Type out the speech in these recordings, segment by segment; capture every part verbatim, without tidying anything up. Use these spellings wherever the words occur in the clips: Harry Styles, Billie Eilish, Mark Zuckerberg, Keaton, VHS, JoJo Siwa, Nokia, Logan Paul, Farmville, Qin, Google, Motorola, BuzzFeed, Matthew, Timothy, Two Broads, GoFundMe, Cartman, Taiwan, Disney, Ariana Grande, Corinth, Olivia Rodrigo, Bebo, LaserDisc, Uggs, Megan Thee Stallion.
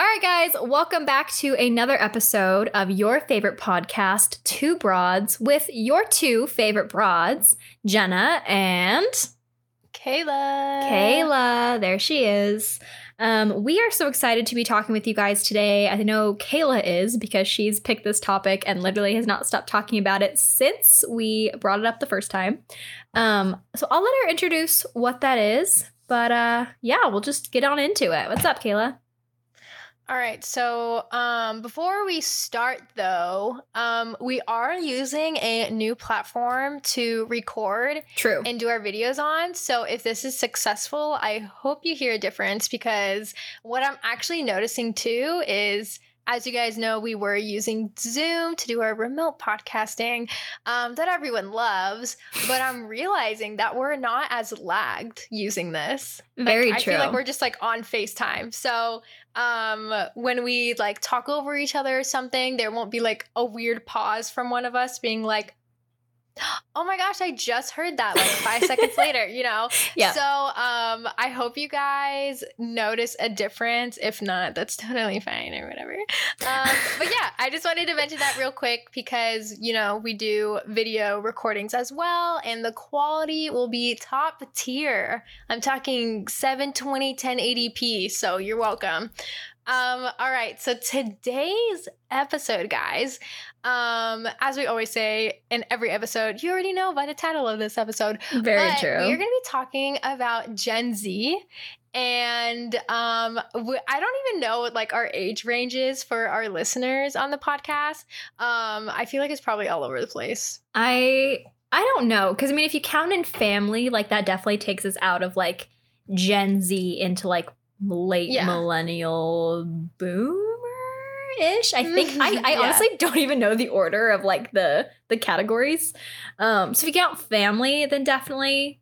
All right, guys, welcome back to another episode of your favorite podcast, Two Broads, with your two favorite broads, Jenna and... Kayla. Kayla, there she is. Um, we are so excited to be talking with you guys today. I know Kayla is because she's picked this topic and literally has not stopped talking about it since we brought it up the first time. Um, so I'll let her introduce what that is, but uh, yeah, we'll just get on into it. What's up, Kayla? All right, so um, before we start, though, um, we are using a new platform to record True. and do our videos on. So if this is successful, I hope you hear a difference, because what I'm actually noticing, too, is, as you guys know, we were using Zoom to do our remote podcasting um, that everyone loves, but I'm realizing that we're not as lagged using this. Very like, true. I feel like we're just like on FaceTime. So um, when we like talk over each other or something, there won't be like a weird pause from one of us being like, oh my gosh, I just heard that like five seconds later, you know? Yeah. So um, I hope you guys notice a difference. If not, that's totally fine or whatever. Um, but yeah, I just wanted to mention that real quick because, you know, we do video recordings as well, and the quality will be top tier. I'm talking seven twenty, ten eighty p, so you're welcome. Um, all right, so today's episode, guys, um, as we always say in every episode, you already know by the title of this episode. Very but true. We're going to be talking about Gen Z, and um, we, I don't even know what like our age range is for our listeners on the podcast. Um, I feel like it's probably all over the place. I I don't know, because I mean, if you count in family, like that definitely takes us out of like Gen Z into like late yeah. millennial boomer-ish. I think I, I yeah. honestly don't even know the order of like the the categories. Um, so if you count family, then definitely.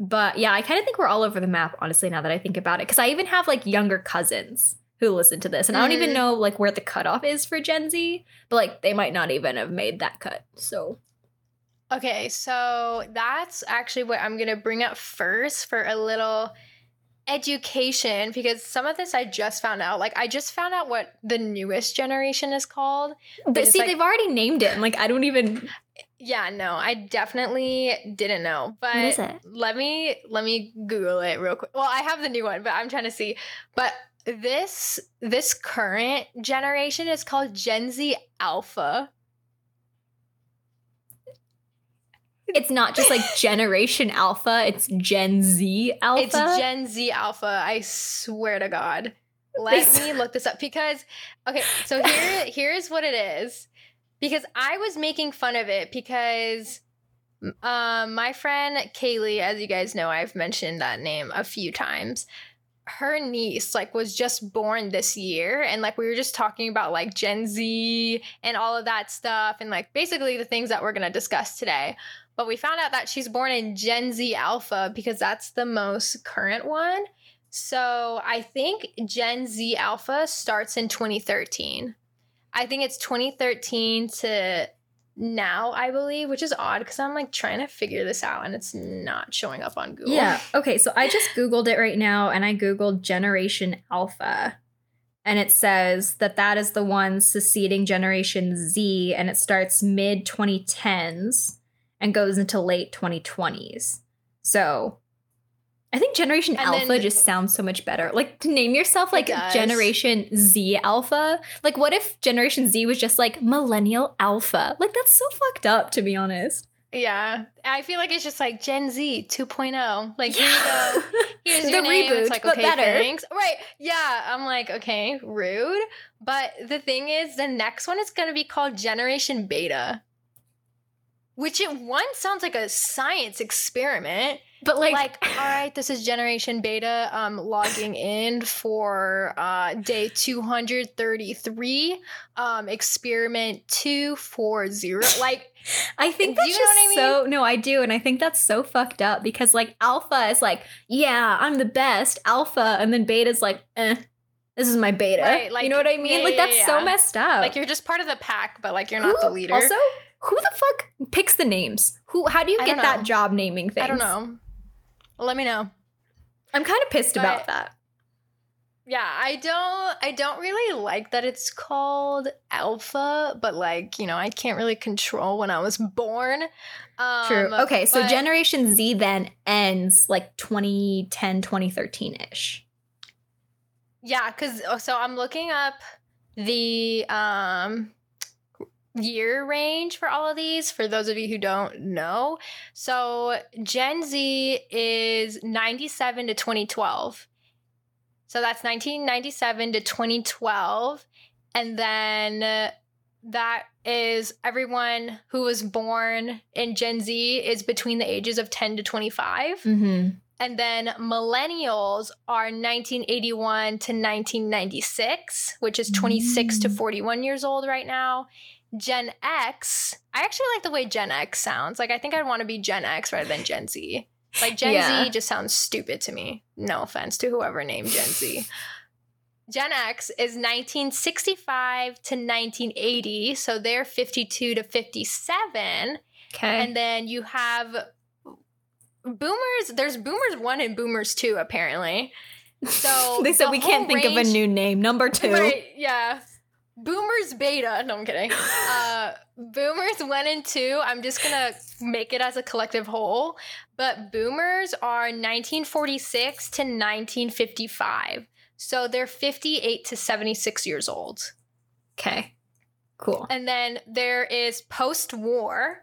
But yeah, I kind of think we're all over the map, honestly, now that I think about it. Because I even have like younger cousins who listen to this, and mm-hmm. I don't even know like where the cutoff is for Gen Z. But like they might not even have made that cut. So. Okay, so that's actually what I'm gonna bring up first for a little education, because some of this I just found out. Like, I just found out what the newest generation is called. But see, like, they've already named it, and like, I don't even. Yeah, no, I definitely didn't know. But what is it? Let me let me Google it real quick. Well, I have the new one, but I'm trying to see. But this this current generation is called Gen Z Alpha. It's not just like Generation Alpha, it's Gen Z Alpha. It's Gen Z Alpha, I swear to God. Let me look this up because, okay, so here, here is what it is. Because I was making fun of it because um, my friend Kaylee, as you guys know, I've mentioned that name a few times. Her niece like was just born this year, and like we were just talking about like Gen Z and all of that stuff, and like basically the things that we're going to discuss today. But we found out that she's born in Gen Z Alpha because that's the most current one. So I think Gen Z Alpha starts in twenty thirteen. I think it's twenty thirteen to now, I believe, which is odd because I'm like trying to figure this out and it's not showing up on Google. Yeah. Okay. So I just Googled it right now, and I Googled Generation Alpha, and it says that that is the one succeeding Generation Z, and it starts mid twenty tens. And goes into late twenty twenties. So I think Generation and Alpha then, just sounds so much better. Like, to name yourself like Generation Z Alpha. Like, what if Generation Z was just like Millennial Alpha? Like, that's so fucked up, to be honest. Yeah. I feel like it's just like Gen Z two point oh. Like, here you go. Here's your the name. Reboot, it's like, okay, better. Thanks. Right. Yeah. I'm like, okay, rude. But the thing is, the next one is going to be called Generation Beta. Which it one sounds like a science experiment, but like, like all right, this is Generation Beta. Um, logging in for uh, day two hundred thirty-three, um, experiment two four zero. Like, I think that's do you just know what I mean? So. No, I do, and I think that's so fucked up because like Alpha is like, yeah, I'm the best Alpha, and then Beta is like, eh. This is my beta. Right, like, you know what I mean? Yeah, like, that's yeah, yeah. so messed up. Like, you're just part of the pack, but, like, you're not who, the leader. Also, who the fuck picks the names? Who? How do you get that job naming thing? I don't know. Let me know. I'm kind of pissed but, about that. Yeah, I don't I don't really like that it's called alpha, but like, you know, I can't really control when I was born. Um, True. Okay, so Generation Z then ends like twenty ten, twenty thirteen-ish. Yeah, because so I'm looking up the um, year range for all of these, for those of you who don't know. So Gen Z is ninety-seven to twenty twelve. So that's nineteen ninety-seven to twenty twelve, and then uh, that is everyone who was born in Gen Z is between the ages of ten to twenty-five, mm-hmm. and then millennials are nineteen eighty-one to nineteen ninety-six, which is twenty-six mm-hmm. to forty-one years old right now. Gen X, I actually like the way Gen X sounds. Like, I think I'd want to be Gen X rather than Gen Z. Like, Gen yeah. Z just sounds stupid to me. No offense to whoever named Gen Z. Gen X is nineteen sixty-five to nineteen eighty, so they're fifty-two to fifty-seven. Okay. And then you have Boomers. There's Boomers one and Boomers two, apparently. So they said the we can't think range, of a new name. Number two. Right, yeah. Boomers Beta. No, I'm kidding. Uh, boomers one and two. I'm just going to make it as a collective whole. But Boomers are nineteen forty-six to nineteen fifty-five. So they're fifty-eight to seventy-six years old. Okay. Cool. And then there is post-war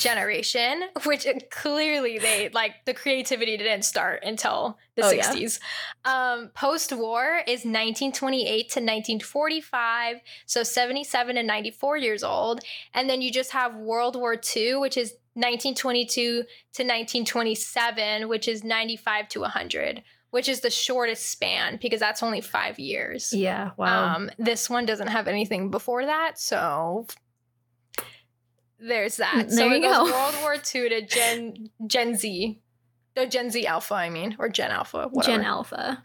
generation, which clearly they, like, the creativity didn't start until the oh, sixties. Yeah. Um, post-war is nineteen twenty-eight to nineteen forty-five, so seventy-seven to ninety-four years old. And then you just have World War Two, which is nineteen twenty-two to nineteen twenty-seven, which is ninety-five to one hundred, which is the shortest span because that's only five years. Yeah, wow. Um, this one doesn't have anything before that, so... There's that. There so it goes go. World War Two to Gen Gen Z. No, Gen Z Alpha, I mean. Or Gen Alpha. Whatever. Gen Alpha.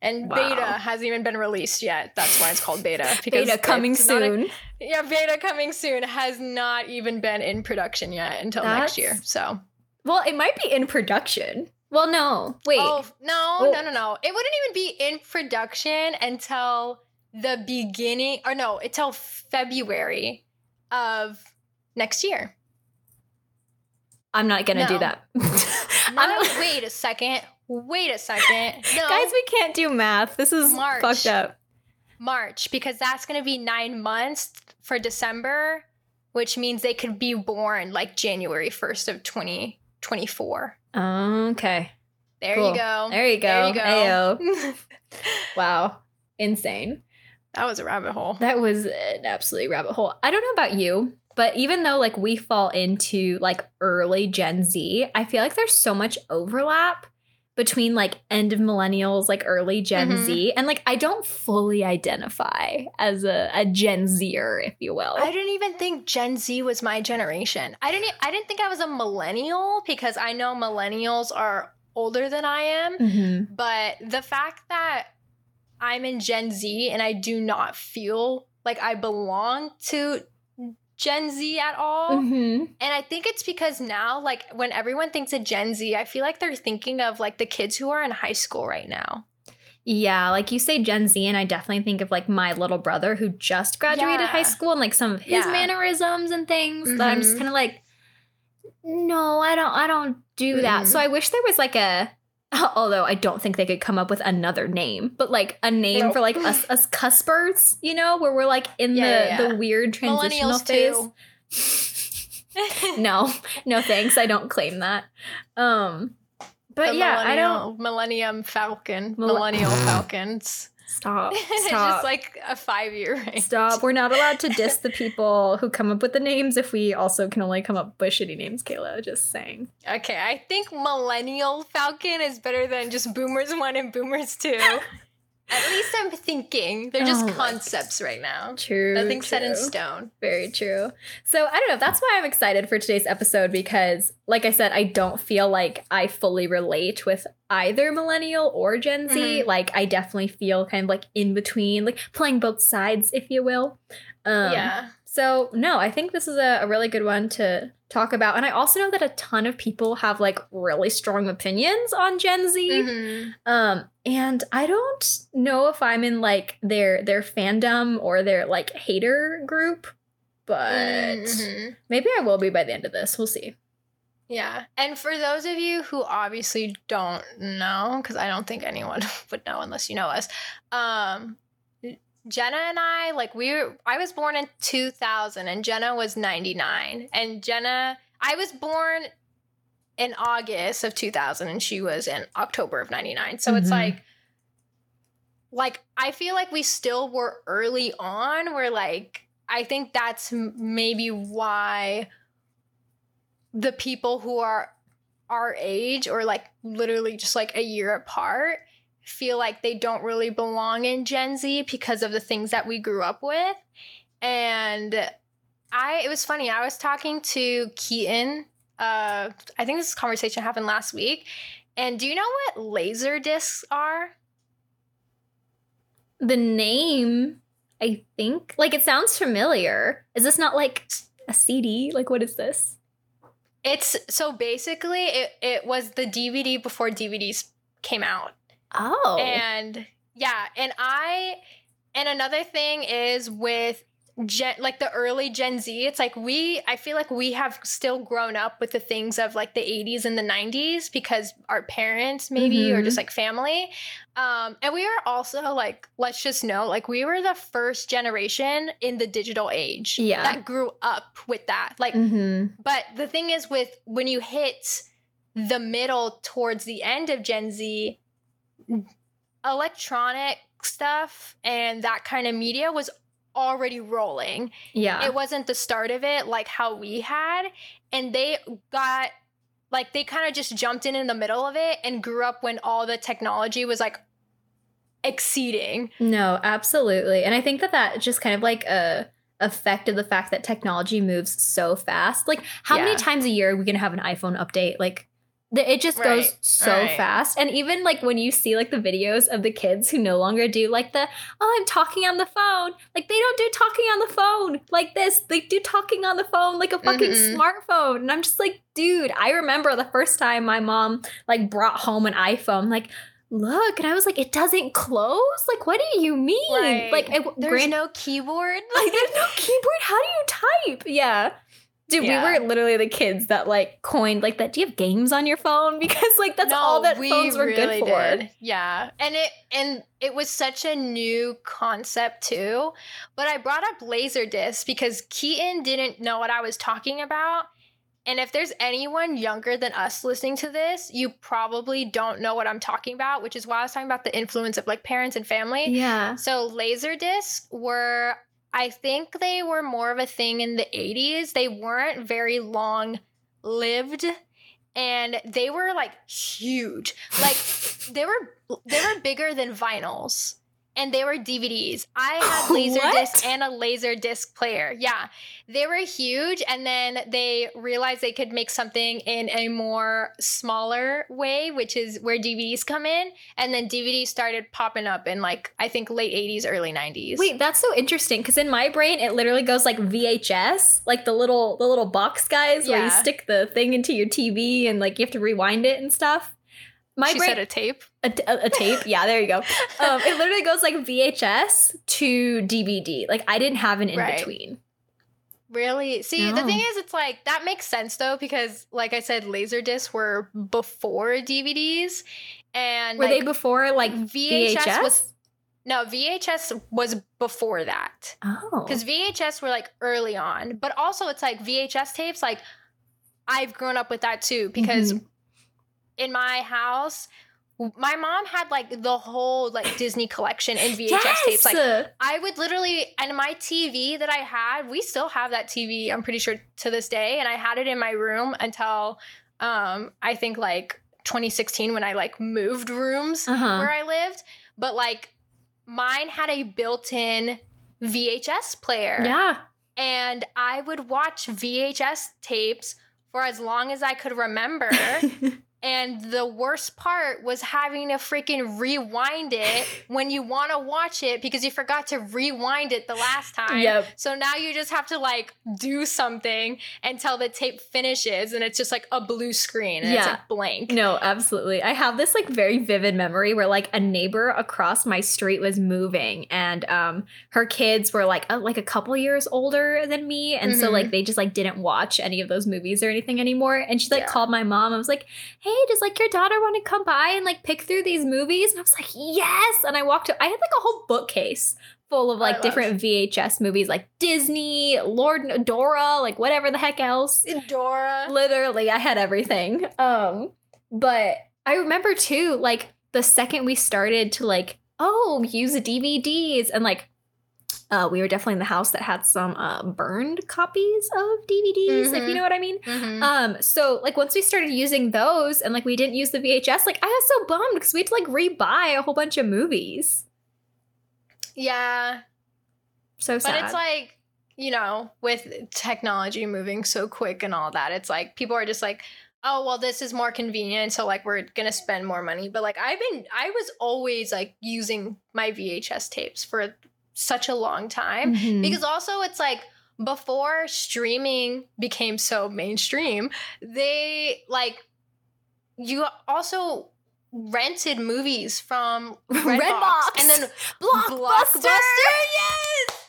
And wow. Beta hasn't even been released yet. That's why it's called Beta. Because beta coming soon. A, yeah, Beta coming soon has not even been in production yet until That's, next year. So, well, it might be in production. Well, no. Wait. Oh, no, well, no, no, no. It wouldn't even be in production until the beginning. Or no, until February of... next year. I'm not going to no. do that. no, wait a second. Wait a second. No. Guys, we can't do math. This is March. Fucked up. March, because that's going to be nine months for December, which means they could be born like January first of twenty twenty-four. Okay. There cool. you go. There you go. There you go. Wow. Insane. That was a rabbit hole. That was an absolute rabbit hole. I don't know about you, but even though, like, we fall into, like, early Gen Z, I feel like there's so much overlap between, like, end of millennials, like, early Gen mm-hmm. Z. And, like, I don't fully identify as a, a Gen Zer, if you will. I didn't even think Gen Z was my generation. I didn't, I didn't think I was a millennial because I know millennials are older than I am. Mm-hmm. But the fact that I'm in Gen Z and I do not feel like I belong to Gen Z at all. Mm-hmm. And I think it's because now, like, when everyone thinks of Gen Z, I feel like they're thinking of, like, the kids who are in high school right now. Yeah, like, you say Gen Z, and I definitely think of, like, my little brother who just graduated yeah. high school and, like, some of his yeah. mannerisms and things mm-hmm. that I'm just kind of like, no, I don't, I don't do mm-hmm. that. So I wish there was, like, a, although I don't think they could come up with another name, but, like, a name no. for, like, us, us cuspers, you know, where we're, like, in yeah, the, yeah. the weird transitional phase. no, no, thanks. I don't claim that. Um, but, the yeah, I don't. Millennium Falcon. Mil- Millennial Falcons. Stop. Stop. It's just, like, a five-year range. Stop. We're not allowed to diss the people who come up with the names if we also can only come up with shitty names, Kayla. Just saying. Okay, I think Millennial Falcon is better than just Boomers one and Boomers two. At least I'm thinking. They're just oh, concepts right now. True. Nothing's true. Set in stone. Very true. So, I don't know. That's why I'm excited for today's episode because, like I said, I don't feel like I fully relate with either millennial or Gen Z. Mm-hmm. Like, I definitely feel kind of, like, in between, like, playing both sides, if you will. Um, yeah. So, no, I think this is a, a really good one to talk about. And I also know that a ton of people have, like, really strong opinions on Gen Z. Mm-hmm. Um, and I don't know if I'm in, like, their their fandom or their, like, hater group. But mm-hmm. maybe I will be by the end of this. We'll see. Yeah. And for those of you who obviously don't know, because I don't think anyone would know unless you know us, um... Jenna and I, like, we were, I was born in two thousand and Jenna was ninety-nine. And Jenna, I was born in August of two thousand and she was in October of ninety-nine. So mm-hmm. it's like, like, I feel like we still were early on. We're like, I think that's maybe why the people who are our age or like literally just like a year apart feel like they don't really belong in Gen Z because of the things that we grew up with. And I, it was funny. I was talking to Keaton. Uh, I think this conversation happened last week. And do you know what laser discs are? The name, I think. Like, it sounds familiar. Is this not like a C D? Like, what is this? It's, so basically it, it was the D V D before D V Ds came out. Oh. And yeah, and I, and another thing is with Gen, like the early Gen Z, it's like we, I feel like we have still grown up with the things of like the eighties and the nineties because our parents maybe, mm-hmm. or just like family. Um, and we are also like, let's just know, like we were the first generation in the digital age yeah. that grew up with that. Like, mm-hmm. but the thing is with when you hit the middle towards the end of Gen Z, electronic stuff and that kind of media was already rolling. Yeah. It wasn't the start of it like how we had. And they got, like, they kind of just jumped in in the middle of it and grew up when all the technology was, like, exceeding. No, absolutely. And I think that that just kind of, like, uh, affected the fact that technology moves so fast. Like, how yeah. many times a year are we going to have an iPhone update? Like, it just right. goes so right. fast. And even, like, when you see, like, the videos of the kids who no longer do, like, the, oh, I'm talking on the phone. Like, they don't do talking on the phone like this. They do talking on the phone like a fucking mm-hmm. smartphone. And I'm just like, dude, I remember the first time my mom, like, brought home an iPhone. Like, look. And I was like, it doesn't close? Like, what do you mean? Right. Like, I, There's grand- no keyboard. Like, there's no keyboard. How do you type? Yeah. Dude, yeah. we were literally the kids that, like, coined, like, that, do you have games on your phone? Because, like, that's no, all that we phones were really good for. Did. Yeah. And it and it was such a new concept, too. But I brought up Laserdisc because Keaton didn't know what I was talking about. And if there's anyone younger than us listening to this, you probably don't know what I'm talking about, which is why I was talking about the influence of, like, parents and family. Yeah. So Laserdisc were... I think they were more of a thing in the eighties. They weren't very long lived and they were like huge. Like they were they were bigger than vinyls and they were D V Ds. I had Laserdisc and a Laserdisc player. Yeah. They were huge and then they realized they could make something in a more smaller way, which is where D V Ds come in. And then D V Ds started popping up in like, I think late eighties, early nineties. Wait, that's so interesting because in my brain, it literally goes like V H S, like the little the little box guys yeah. where you stick the thing into your T V and like you have to rewind it and stuff. My she brain, said a tape. A, a, a tape. Yeah, there you go. Um, it literally goes like V H S to D V D. Like I didn't have an in-between. Right. Really? See, no. the thing is, it's like that makes sense though because like I said, Laserdiscs were before D V Ds. And were like, they before like V H S? V H S was, no, V H S was before that. Oh. Because V H S were like early on. But also it's like V H S tapes, like I've grown up with that too because mm-hmm. in my house, my mom had like the whole like Disney collection and V H S yes! tapes. Like I would literally, and my T V that I had, we still have that T V, I'm pretty sure to this day. And I had it in my room until um, I think like twenty sixteen when I like moved rooms uh-huh. where I lived. But like mine had a built-in V H S player. Yeah. And I would watch V H S tapes for as long as I could remember. And the worst part was having to freaking rewind it when you want to watch it because you forgot to rewind it the last time. Yep. So now you just have to like do something until the tape finishes and it's just like a blue screen and yeah. it's like blank. No, absolutely. I have this like very vivid memory where like a neighbor across my street was moving and um, her kids were like a, like a couple years older than me. And mm-hmm. so like they just like didn't watch any of those movies or anything anymore. And she like yeah. called my mom. I was like, hey. Hey, does like your daughter want to come by and like pick through these movies? And I was like, yes. And I walked up, I had like a whole bookcase full of like different V H S movies, like Disney, Lord, Dora, like whatever the heck else. Dora. Literally, I had everything. Um, but I remember too, like the second we started to like, oh, use D V Ds and like, Uh, we were definitely in the house that had some uh, burned copies of D V Ds, mm-hmm. if you know what I mean. Mm-hmm. Um, so, like, once we started using those and, like, we didn't use the V H S, like, I was so bummed because we had to, like, rebuy a whole bunch of movies. Yeah. So sad. But it's, like, you know, with technology moving so quick and all that, it's, like, people are just, like, oh, well, this is more convenient, so, like, we're going to spend more money. But, like, I've been, I was always, like, using my V H S tapes for such a long time mm-hmm. because also it's like before streaming became so mainstream, they like you also rented movies from Redbox Red and then Blockbuster. Blockbuster, yes,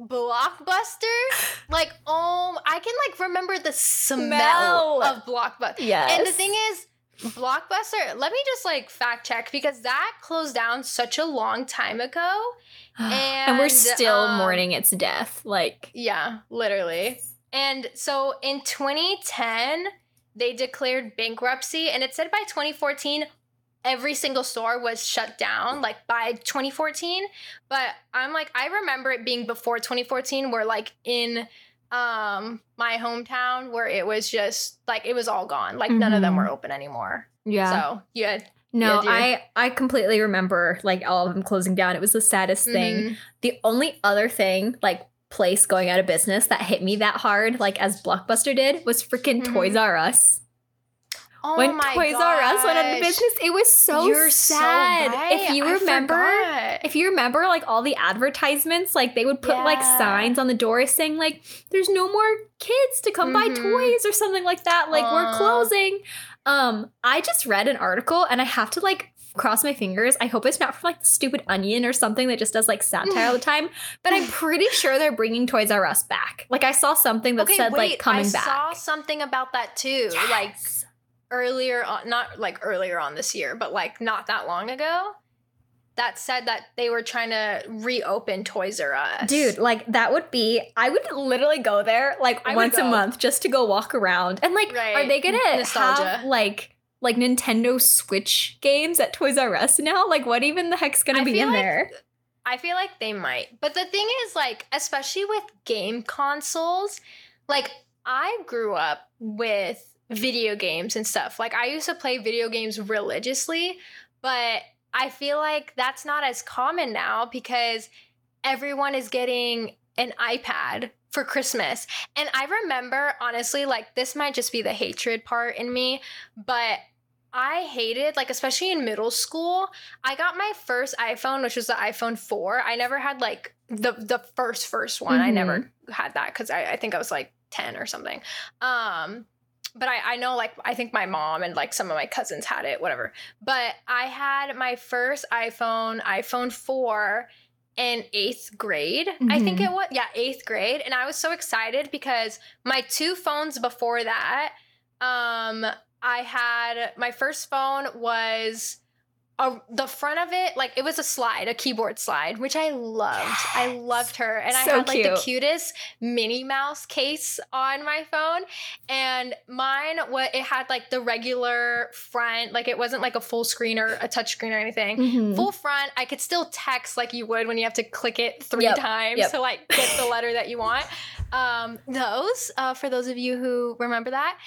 Blockbuster. Like, oh, I can like remember the smell, smell. of Blockbuster. Yes, and the thing is, Blockbuster, let me just like fact check because that closed down such a long time ago. And, and we're still um, mourning its death. Like, yeah, literally. And so in twenty ten, they declared bankruptcy, and it said by twenty fourteen, every single store was shut down, like by twenty fourteen. But I'm like, I remember it being before twenty fourteen, where like in um my hometown where it was just like it was all gone, like mm-hmm. none of them were open anymore. Yeah. So yeah. No, yeah, I, I completely remember, like, all of them closing down. It was the saddest mm-hmm. thing. The only other thing, like, place going out of business that hit me that hard, like, as Blockbuster did, was freaking mm-hmm. Toys R Us. Oh, when my Toys gosh. R Us went out of business, it was so You're sad. So right. If you remember, if you remember, like, all the advertisements, like, they would put, yeah. like, signs on the door saying, like, there's no more kids to come mm-hmm. buy toys or something like that. Like, Aww. We're closing. Um, I just read an article, and I have to, like, cross my fingers. I hope it's not from, like, the stupid Onion or something that just does, like, satire all the time. But I'm pretty sure they're bringing Toys R Us back. Like, I saw something that okay, said, wait, like, coming I back. I saw something about that, too. Yes. Like, earlier on, not like earlier on this year, but like not that long ago, that said that they were trying to reopen Toys R Us. Dude, like that would be, I would literally go there like I once a month just to go walk around. And like, right. are they gonna Nostalgia. Have like like Nintendo Switch games at Toys R Us now? Like what even the heck's gonna I be in like, there? I feel like they might. But the thing is like, especially with game consoles, like I grew up with video games and stuff. Like I used to play video games religiously, but I feel like that's not as common now because everyone is getting an iPad for Christmas. And I remember, honestly, like this might just be the hatred part in me, but I hated, like, especially in middle school, I got my first iPhone, which was the iPhone four. I never had like the the first first one. Mm-hmm. I never had that because I, I think I was like ten or something. Um But I, I know, like, I think my mom and, like, some of my cousins had it, whatever. But I had my first iPhone, iPhone four, in eighth grade. Mm-hmm. I think it was, yeah, eighth grade. And I was so excited because my two phones before that, um, I had, my first phone was... A, the front of it, like, it was a slide, a keyboard slide, which I loved. Yes. I loved her. And so I had, like, cute. The cutest Minnie Mouse case on my phone. And mine, what it had, like, the regular front. Like, it wasn't, like, a full screen or a touch screen or anything. Mm-hmm. Full front. I could still text like you would when you have to click it three yep. times yep. to, like, get the letter that you want. Um, those, uh, for those of you who remember that.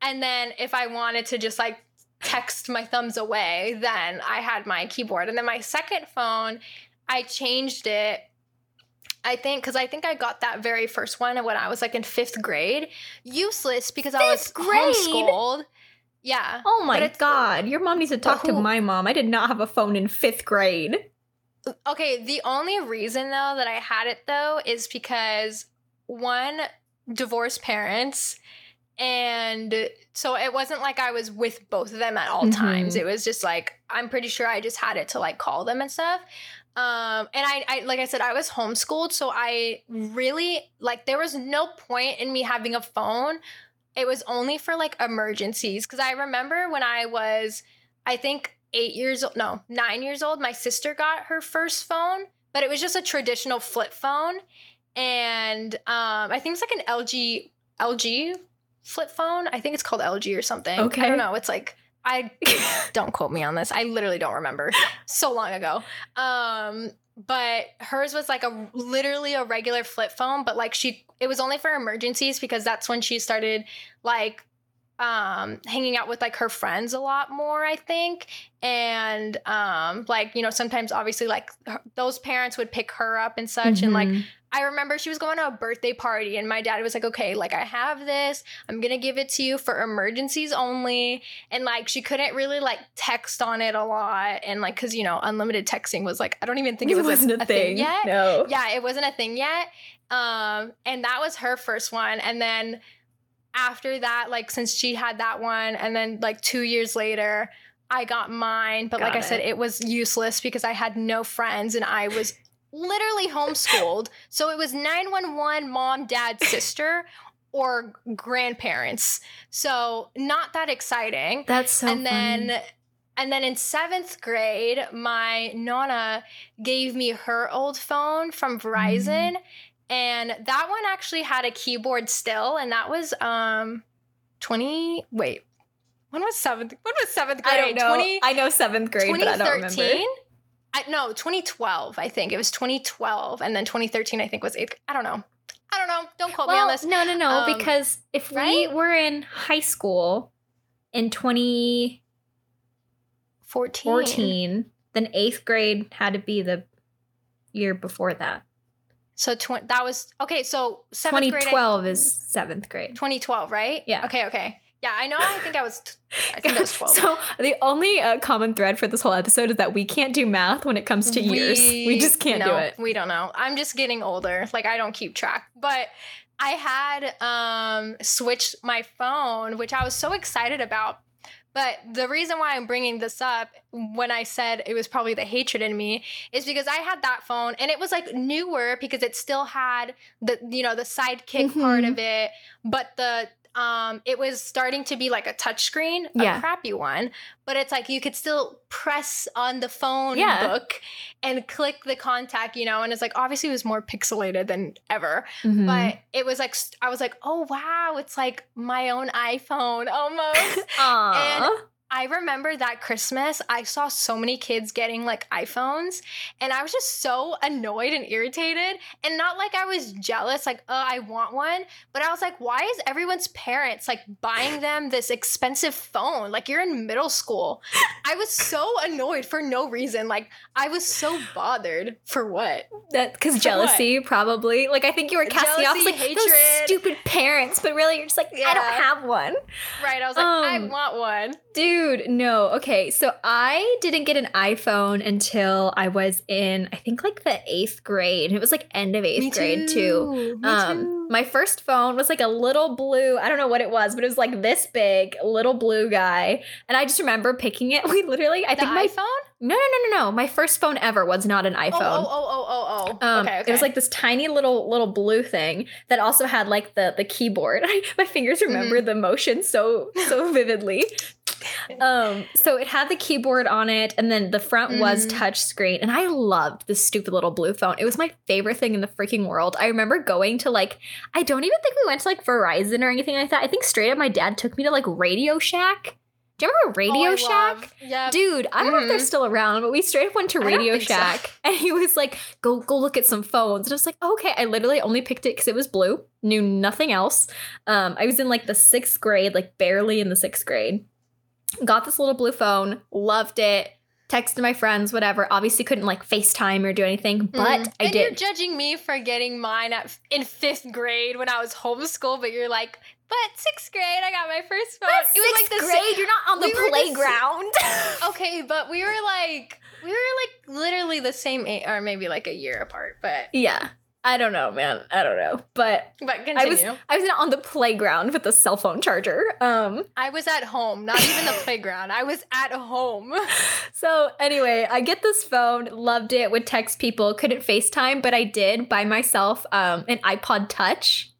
And then if I wanted to just, like, text my thumbs away, then I had my keyboard. And then my second phone, I changed it, I think, because I think I got that very first one when I was like in fifth grade. Useless because fifth I was grade? Homeschooled. Yeah. Oh my God. Your mom needs to talk who, to my mom. I did not have a phone in fifth grade. Okay. The only reason though that I had it though is because one, divorced parents. And so it wasn't like I was with both of them at all mm-hmm. times. It was just like, I'm pretty sure I just had it to like call them and stuff. Um, and I, I, like I said, I was homeschooled. So I really like, there was no point in me having a phone. It was only for like emergencies. Cause I remember when I was, I think eight years old, no, nine years old, my sister got her first phone, but it was just a traditional flip phone. And, um, I think it's like an L G, L G flip phone. I think it's called L G or something. Okay. I don't know. It's like, I don't quote me on this. I literally don't remember. So long ago. Um, but hers was like a literally a regular flip phone, but like she, it was only for emergencies because that's when she started like, um, hanging out with like her friends a lot more, I think. And, um, like, you know, sometimes obviously like her, those parents would pick her up and such. Mm-hmm. And like, I remember she was going to a birthday party and my dad was like, okay, like I have this, I'm going to give it to you for emergencies only. And like, she couldn't really like text on it a lot. And like, cause you know, unlimited texting was like, I don't even think it was it wasn't a, a thing, thing yet. No. Yeah. It wasn't a thing yet. Um, and that was her first one. And then after that, like, since she had that one and then like two years later, I got mine. But got like it. I said, it was useless because I had no friends and I was literally homeschooled. So it was nine one one mom, dad, sister, or grandparents. So not that exciting. That's so And then funny. And then in seventh grade, my Nana gave me her old phone from Verizon. Mm-hmm. And that one actually had a keyboard still. And that was um twenty wait. When was seventh when was seventh grade? I don't know. twenty I know seventh grade, but I don't remember. I, no, twenty twelve, I think. It was twenty twelve, and then twenty thirteen, I think, was eighth. I don't know. I don't know. Don't quote well, me on this. No, no, no, um, because if right? we were in high school in twenty fourteen, then eighth grade had to be the year before that. So tw- that was, okay, so seventh grade. twenty twelve is seventh grade. twenty twelve, right? Yeah. Okay, okay. Yeah, I know. I think I was t- I think I was twelve. So the only uh, common thread for this whole episode is that we can't do math when it comes to we, years. We just can't no, do it. We don't know. I'm just getting older. Like, I don't keep track. But I had um, switched my phone, which I was so excited about. But the reason why I'm bringing this up when I said it was probably the hatred in me is because I had that phone and it was like newer because it still had the, you know, the sidekick mm-hmm. part of it. But the Um, it was starting to be like a touchscreen, a yeah. crappy one, but it's like you could still press on the phone yeah. book and click the contact, you know, and it's like obviously it was more pixelated than ever, mm-hmm. but it was like, I was like, oh, wow, it's like my own iPhone almost. And I remember that Christmas, I saw so many kids getting like iPhones and I was just so annoyed and irritated and not like I was jealous, like, oh, I want one. But I was like, why is everyone's parents like buying them this expensive phone? Like you're in middle school. I was so annoyed for no reason. Like I was so bothered for what? That Because jealousy what? probably. Like I think you were casting jealousy, off like hatred. Those stupid parents, but really you're just like, yeah. I don't have one. Right. I was like, um, I want one. Dude. Dude, no. Okay, so I didn't get an iPhone until I was in, I think, like the eighth grade. It was like end of eighth Me grade too. too. Me um, too. My first phone was like a little blue. I don't know what it was, but it was like this big, little blue guy. And I just remember picking it. We literally, I the think my iPhone. No, no, no, no, no. My first phone ever was not an iPhone. Oh, oh, oh, oh, oh. Um, okay, okay. It was like this tiny little little blue thing that also had like the the keyboard. My fingers remember mm-hmm. the motion so so vividly. Um, so it had the keyboard on it, and then the front mm. was touch screen, and I loved this stupid little blue phone. It was my favorite thing in the freaking world. I remember going to like, I don't even think we went to like Verizon or anything like that. I think straight up my dad took me to like Radio Shack. Do you remember Radio oh, Shack? Yep. Dude, I don't mm-hmm. know if they're still around, but we straight up went to Radio Shack. So. And he was like, go go look at some phones. And I was like, oh, okay. I literally only picked it because it was blue. Knew nothing else. Um, I was in like the sixth grade, like barely in the sixth grade. Got this little blue phone, loved it, texted my friends, whatever. Obviously couldn't like FaceTime or do anything, but mm. I and did. And you're judging me for getting mine at, in fifth grade when I was homeschooled, but you're like, But sixth grade, I got my first phone. But it was sixth like the grade? Si- You're not on the we playground. The, okay, but we were like, we were like literally the same age, or maybe like a year apart, but. Yeah. I don't know, man. I don't know. But, but continue. I was I was not on the playground with a cell phone charger. Um, I was at home, not even the playground. I was at home. So anyway, I get this phone, loved it, would text people, couldn't FaceTime, but I did buy myself um, an iPod Touch.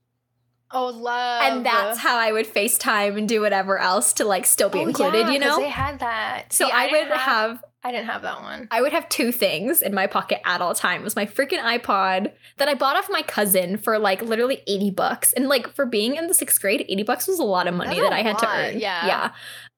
Oh, love. And that's how I would FaceTime and do whatever else to like still be oh, included, yeah, you know? They had that. So See, I, I would have... have I didn't have that one. I would have two things in my pocket at all times. My freaking iPod that I bought off my cousin for like literally eighty bucks. And like for being in the sixth grade, eighty bucks was a lot of money that I had lot. to earn. Yeah. Yeah.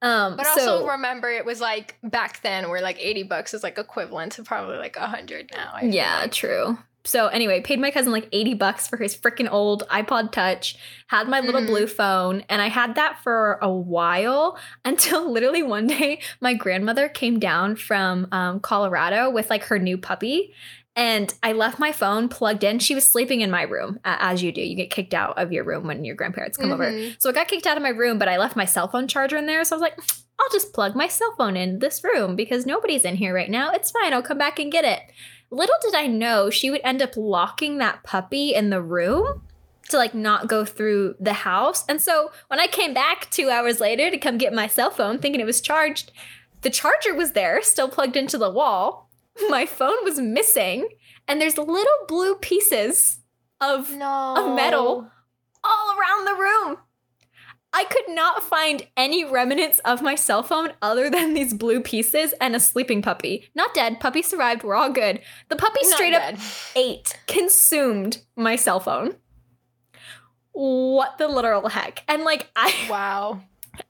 Um, but so, also remember it was like back then where like eighty bucks is like equivalent to probably like a hundred now. I yeah, like. True. So anyway, paid my cousin like eighty bucks for his freaking old iPod Touch, had my little mm. blue phone, and I had that for a while until literally one day my grandmother came down from um, Colorado with like her new puppy, and I left my phone plugged in. She was sleeping in my room, uh, as you do. You get kicked out of your room when your grandparents come mm-hmm. over. So I got kicked out of my room, but I left my cell phone charger in there, so I was like, I'll just plug my cell phone in this room because nobody's in here right now. It's fine. I'll come back and get it. Little did I know she would end up locking that puppy in the room to, like, not go through the house. And so when I came back two hours later to come get my cell phone thinking it was charged, the charger was there, still plugged into the wall. My phone was missing. And there's little blue pieces of, no. of metal all around the room. I could not find any remnants of my cell phone other than these blue pieces and a sleeping puppy. Not dead. Puppy survived. We're all good. The puppy straight up ate, consumed my cell phone. What the literal heck? And like, I... Wow.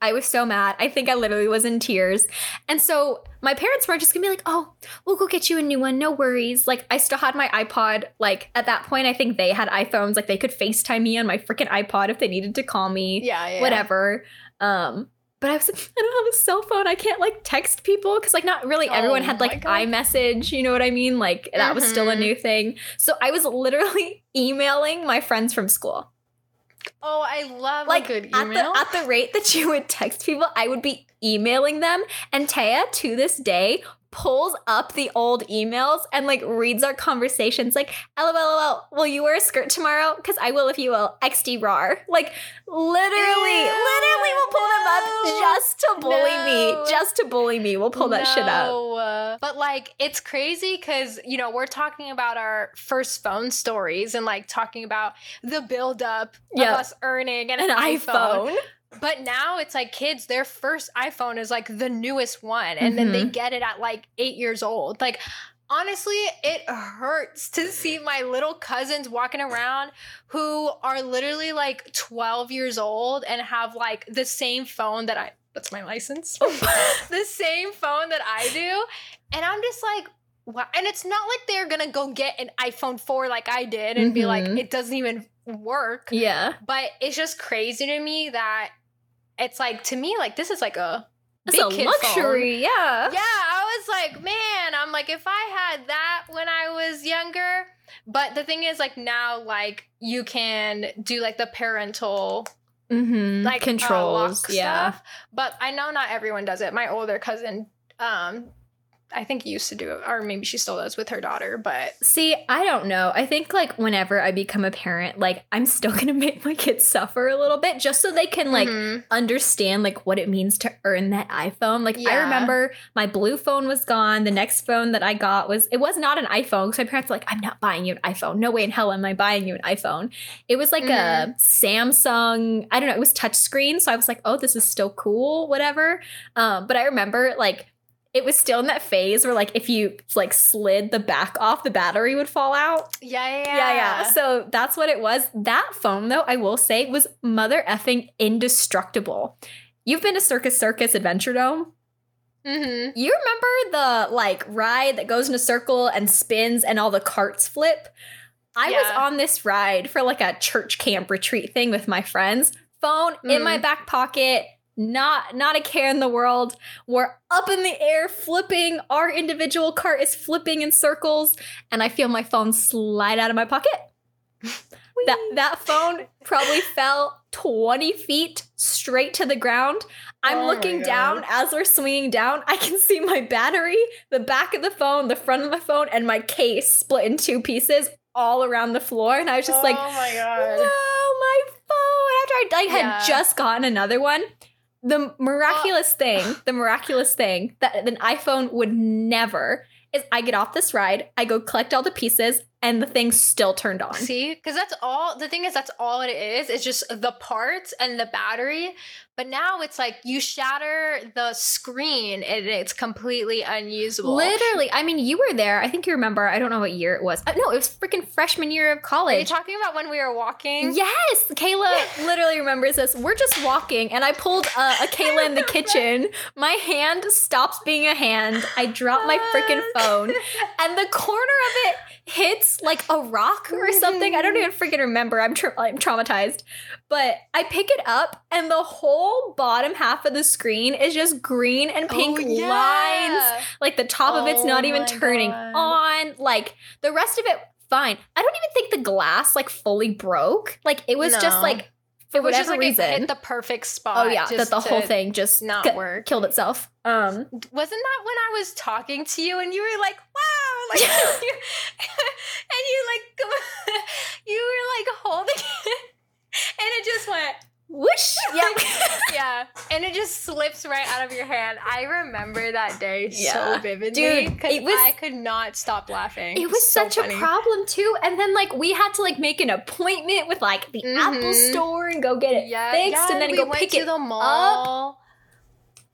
I was so mad. I think I literally was in tears. And so my parents were just gonna be like, oh, we'll go get you a new one. No worries. Like, I still had my iPod. Like, at that point, I think they had iPhones. Like, they could FaceTime me on my freaking iPod if they needed to call me. Yeah, yeah. Whatever. Um, but I was like, I don't have a cell phone. I can't, like, text people. Because, like, not really everyone oh, had, like, iMessage. You know what I mean? Like, that mm-hmm. was still a new thing. So I was literally emailing my friends from school. Oh, I love like, a good email. At the, at the rate that you would text people, I would be emailing them. And Taya, to this day, pulls up the old emails and, like, reads our conversations. Like, LOL, will you wear a skirt tomorrow? Because I will if you will. X D R. Like, literally, Ew, literally we'll pull no, them up just to bully no, me. Just to bully me. We'll pull that no. shit up. But, like, it's crazy because, you know, we're talking about our first phone stories and, like, talking about the buildup yep. of us earning an, an iPhone. iPhone. But now it's like kids, their first iPhone is like the newest one. And mm-hmm. then they get it at like eight years old. Like, honestly, it hurts to see my little cousins walking around who are literally like twelve years old and have like the same phone that I, that's my license, the same phone that I do. And I'm just like, wow. And it's not like they're going to go get an iPhone four like I did and mm-hmm. be like, it doesn't even work. Yeah. But it's just crazy to me that, it's like, to me, like, this is like a big That's a kid luxury, phone. yeah. Yeah, I was like, man, I'm like, if I had that when I was younger. But the thing is, like, now, like, you can do, like, the parental, mm-hmm. like, controls, uh, lock yeah. stuff. But I know not everyone does it. My older cousin, um, I think used to do it, or maybe she still does with her daughter, but... See, I don't know. I think, like, whenever I become a parent, like, I'm still going to make my kids suffer a little bit just so they can, like, mm-hmm. understand, like, what it means to earn that iPhone. Like, yeah. I remember my blue phone was gone. The next phone that I got was... It was not an iPhone because my parents were like, I'm not buying you an iPhone. No way in hell am I buying you an iPhone. It was, like, mm-hmm. a Samsung... I don't know. It was touchscreen, so I was like, oh, this is still cool, whatever. Um, but I remember, like... It was still in that phase where, like, if you, like, slid the back off, the battery would fall out. Yeah, yeah, yeah. yeah. So that's what it was. That phone, though, I will say, was mother effing indestructible. You've been to Circus Circus Adventure Dome? Mm-hmm. You remember the, like, ride that goes in a circle and spins and all the carts flip? I yeah. was on this ride for, like, a church camp retreat thing with my friends. Phone mm. in my back pocket. Not not a care in the world. We're up in the air flipping. Our individual cart is flipping in circles. And I feel my phone slide out of my pocket. That, that phone probably fell twenty feet straight to the ground. I'm oh looking down as we're swinging down. I can see my battery, the back of the phone, the front of the phone, and my case split in two pieces all around the floor. And I was just oh like, my God. no, my phone. After I, I yeah. had just gotten another one. The miraculous oh. thing, the miraculous thing that an iPhone would never is I get off this ride, I go collect all the pieces, and the thing's still turned on. See? Because that's all, the thing is, that's all it is. It's just the parts and the battery. But now it's like you shatter the screen and it's completely unusable. Literally. I mean, you were there. I think you remember. I don't know what year it was. Uh, no, it was freaking freshman year of college. Are you talking about when we were walking? Yes. Kayla literally remembers this. We're just walking and I pulled uh, a Kayla in the kitchen. My hand stops being a hand. I drop my freaking phone and the corner of it hits like a rock or something. I don't even freaking remember. I'm tra- I'm traumatized. But I pick it up and the whole bottom half of the screen is just green and pink oh, yeah. lines. Like the top oh, of it's not even turning God. on. Like the rest of it, fine. I don't even think the glass like fully broke. Like it was no. just like for it was whatever just, like, reason. It hit the perfect spot. Oh yeah, that the whole thing just not c- work. killed itself. Um, Wasn't that when I was talking to you and you were like, wow. Like, you, and you like you were like holding it and it just went whoosh. Yeah. yeah. And it just slips right out of your hand. I remember that day yeah. so vividly. Dude, it was, I could not stop laughing. It was so such funny. a problem too. And then like we had to like make an appointment with like the mm-hmm. Apple store and go get it yeah, fixed yeah, and then we go went pick to it the mall. up.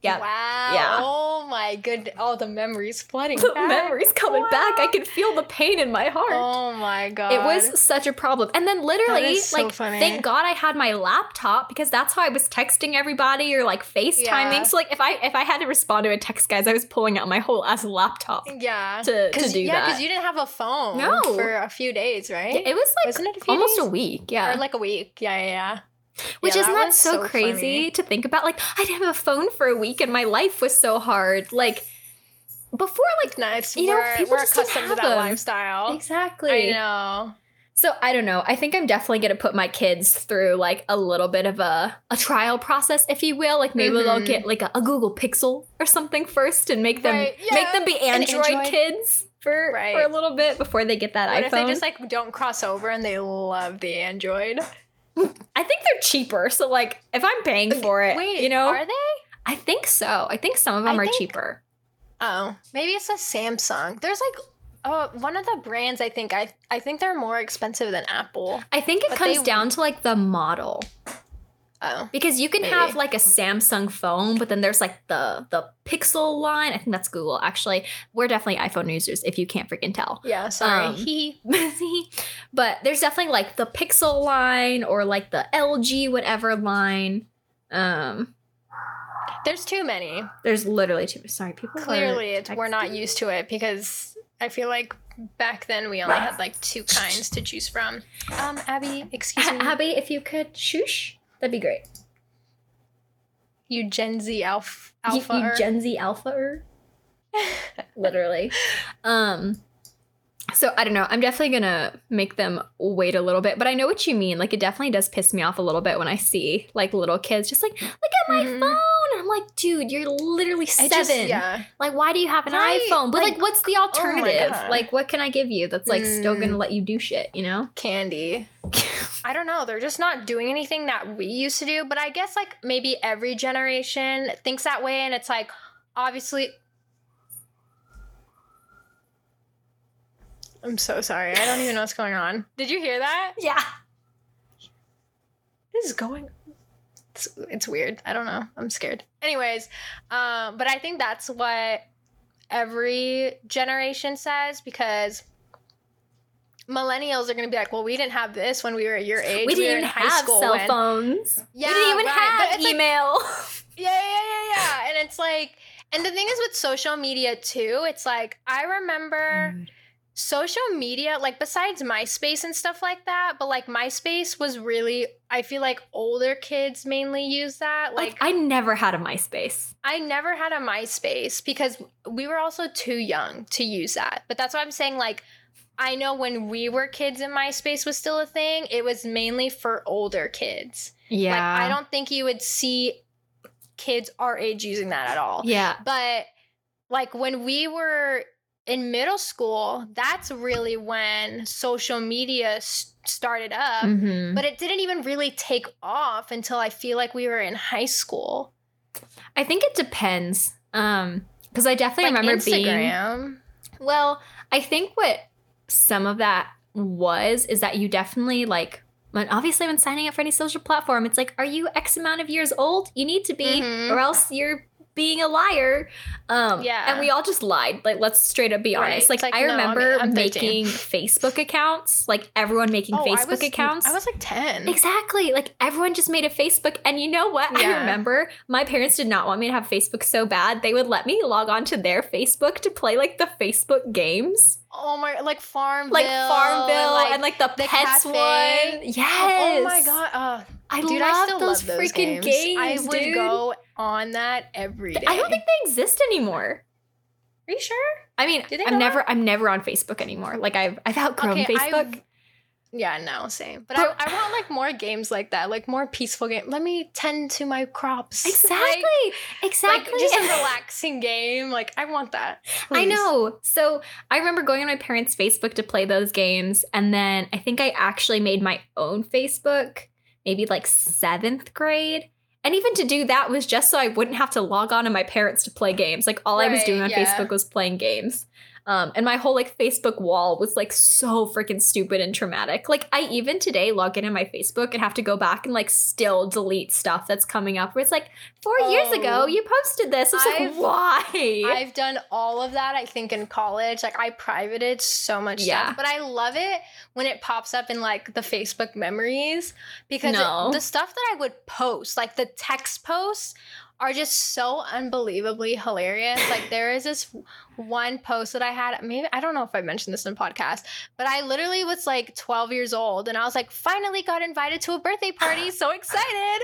Yeah. Wow. Yeah. Oh my goodness. All oh, the memories flooding the back. The memories coming wow. back. I can feel the pain in my heart. Oh my God. It was such a problem. And then literally, so like, funny. thank God I had my laptop because that's how I was texting everybody or like FaceTiming. Yeah. So like if I if I had to respond to a text, guys, I was pulling out my whole ass laptop. Yeah. To, to do yeah, that. Yeah, because you didn't have a phone no. for a few days, right? It was like Wasn't it a few almost days? a week. Yeah. Or like a week. Yeah, yeah, yeah. Which yeah, isn't that, that so, so crazy funny. to think about? Like, I didn't have a phone for a week and my life was so hard. Like, before, like, nice. you we're, know, people we're just accustomed have to that them. lifestyle. Exactly. I know. So, I don't know. I think I'm definitely going to put my kids through, like, a little bit of a, a trial process, if you will. Like, maybe mm-hmm. they'll get, like, a, a Google Pixel or something first and make them right. yeah. make them be Android, Android. kids. For, right. for a little bit before they get that what iPhone. If they just, like, don't cross over and they love the Android? I think they're cheaper, so like if I'm paying for it, Wait, you know, are they? I think so. I think some of them I are think, cheaper. Oh, maybe it's a Samsung. There's like, oh, one of the brands. I think I I think they're more expensive than Apple. I think it comes they, down to like the model. Oh, because you can maybe. have like a Samsung phone, but then there's like the the Pixel line. I think that's Google. Actually, we're definitely iPhone users. If you can't freaking tell, yeah, sorry. He um, but there's definitely like the Pixel line or like the L G whatever line. Um, there's too many. There's literally too many. Sorry, people. Clearly, are, it, we're not used to it because I feel like. Back then, we only had like two kinds to choose from. Um, Abby, excuse me. Abby, if you could shush. That'd be great. You Gen Z alpha. alpha you, you Gen Z alpha-er. Literally. Um, so I don't know. I'm definitely going to make them wait a little bit. But I know what you mean. Like it definitely does piss me off a little bit when I see like little kids just like, look at my mm-hmm. phone. And I'm like, dude, you're literally seven. Just, yeah. Like, why do you have an right. iPhone? But like, like, what's the alternative? Oh like, what can I give you that's like mm. still going to let you do shit, you know? Candy. I don't know. They're just not doing anything that we used to do. But I guess like maybe every generation thinks that way. And it's like, obviously. I'm so sorry. I don't even know what's going on. Did you hear that? Yeah. This is going. It's, it's weird. I don't know. I'm scared. Anyways, um, but I think that's what every generation says because. Millennials are going to be like, well, we didn't have this when we were your age. We didn't we were in even high have school cell when... phones. Yeah, we didn't even right. have email. Like, yeah, yeah, yeah, yeah. And it's like, and the thing is with social media too, it's like, I remember Dude. social media, like besides MySpace and stuff like that, but like MySpace was really, I feel like older kids mainly use that. Like, like I never had a MySpace. I never had a MySpace because we were also too young to use that. But that's what I'm saying, like, I know when we were kids and MySpace was still a thing, it was mainly for older kids. Yeah. Like, I don't think you would see kids our age using that at all. Yeah. But, like, when we were in middle school, that's really when social media s- started up. Mm-hmm. But it didn't even really take off until I feel like we were in high school. I think it depends. Um, because I definitely like remember Instagram. being... Well, I think what some of that was is that you definitely, like, when obviously when signing up for any social platform, it's like, are you X amount of years old? You need to be, mm-hmm. or else you're being a liar. Um, yeah. And we all just lied. Like, let's straight up be right. honest. Like, like, I no, remember I mean, making Facebook accounts. Like, everyone making oh, Facebook I was, accounts. I was, like, ten. Exactly. Like, everyone just made a Facebook. And you know what? Yeah. I remember my parents did not want me to have Facebook so bad. They would let me log on to their Facebook to play, like, the Facebook games. Oh my, like Farmville. Like Farmville and like, and like the, the pets cafe. one. Yes. Oh my God. Uh, I dude, love I still those, love those freaking games. games I would dude. go on that every day. I don't think they exist anymore. Are you sure? I mean, I'm never, that? I'm never on Facebook anymore. Like I've, I've outgrown okay, Facebook. I've, yeah, no, same. But, but I, I want like more games like that, like more peaceful game. Let me tend to my crops. Exactly, like, exactly. Like just a relaxing game. Like I want that. Please. I know. So I remember going on my parents' Facebook to play those games, and then I think I actually made my own Facebook, maybe like seventh grade. And even to do that was just so I wouldn't have to log on to my parents to play games. Like all right, I was doing on yeah. Facebook was playing games. Um, and my whole like Facebook wall was like so freaking stupid and traumatic. Like I even today log in on my Facebook and have to go back and like still delete stuff that's coming up where it's like four oh, years ago you posted this. It's like, why? I've done all of that I think in college. Like I privated so much yeah. stuff. But I love it when it pops up in like the Facebook memories because no. it, the stuff that I would post, like the text posts, are just so unbelievably hilarious. Like there is this one post that I had, maybe, I don't know if I mentioned this in a podcast, but I literally was like twelve years old and I was like, finally got invited to a birthday party. So excited.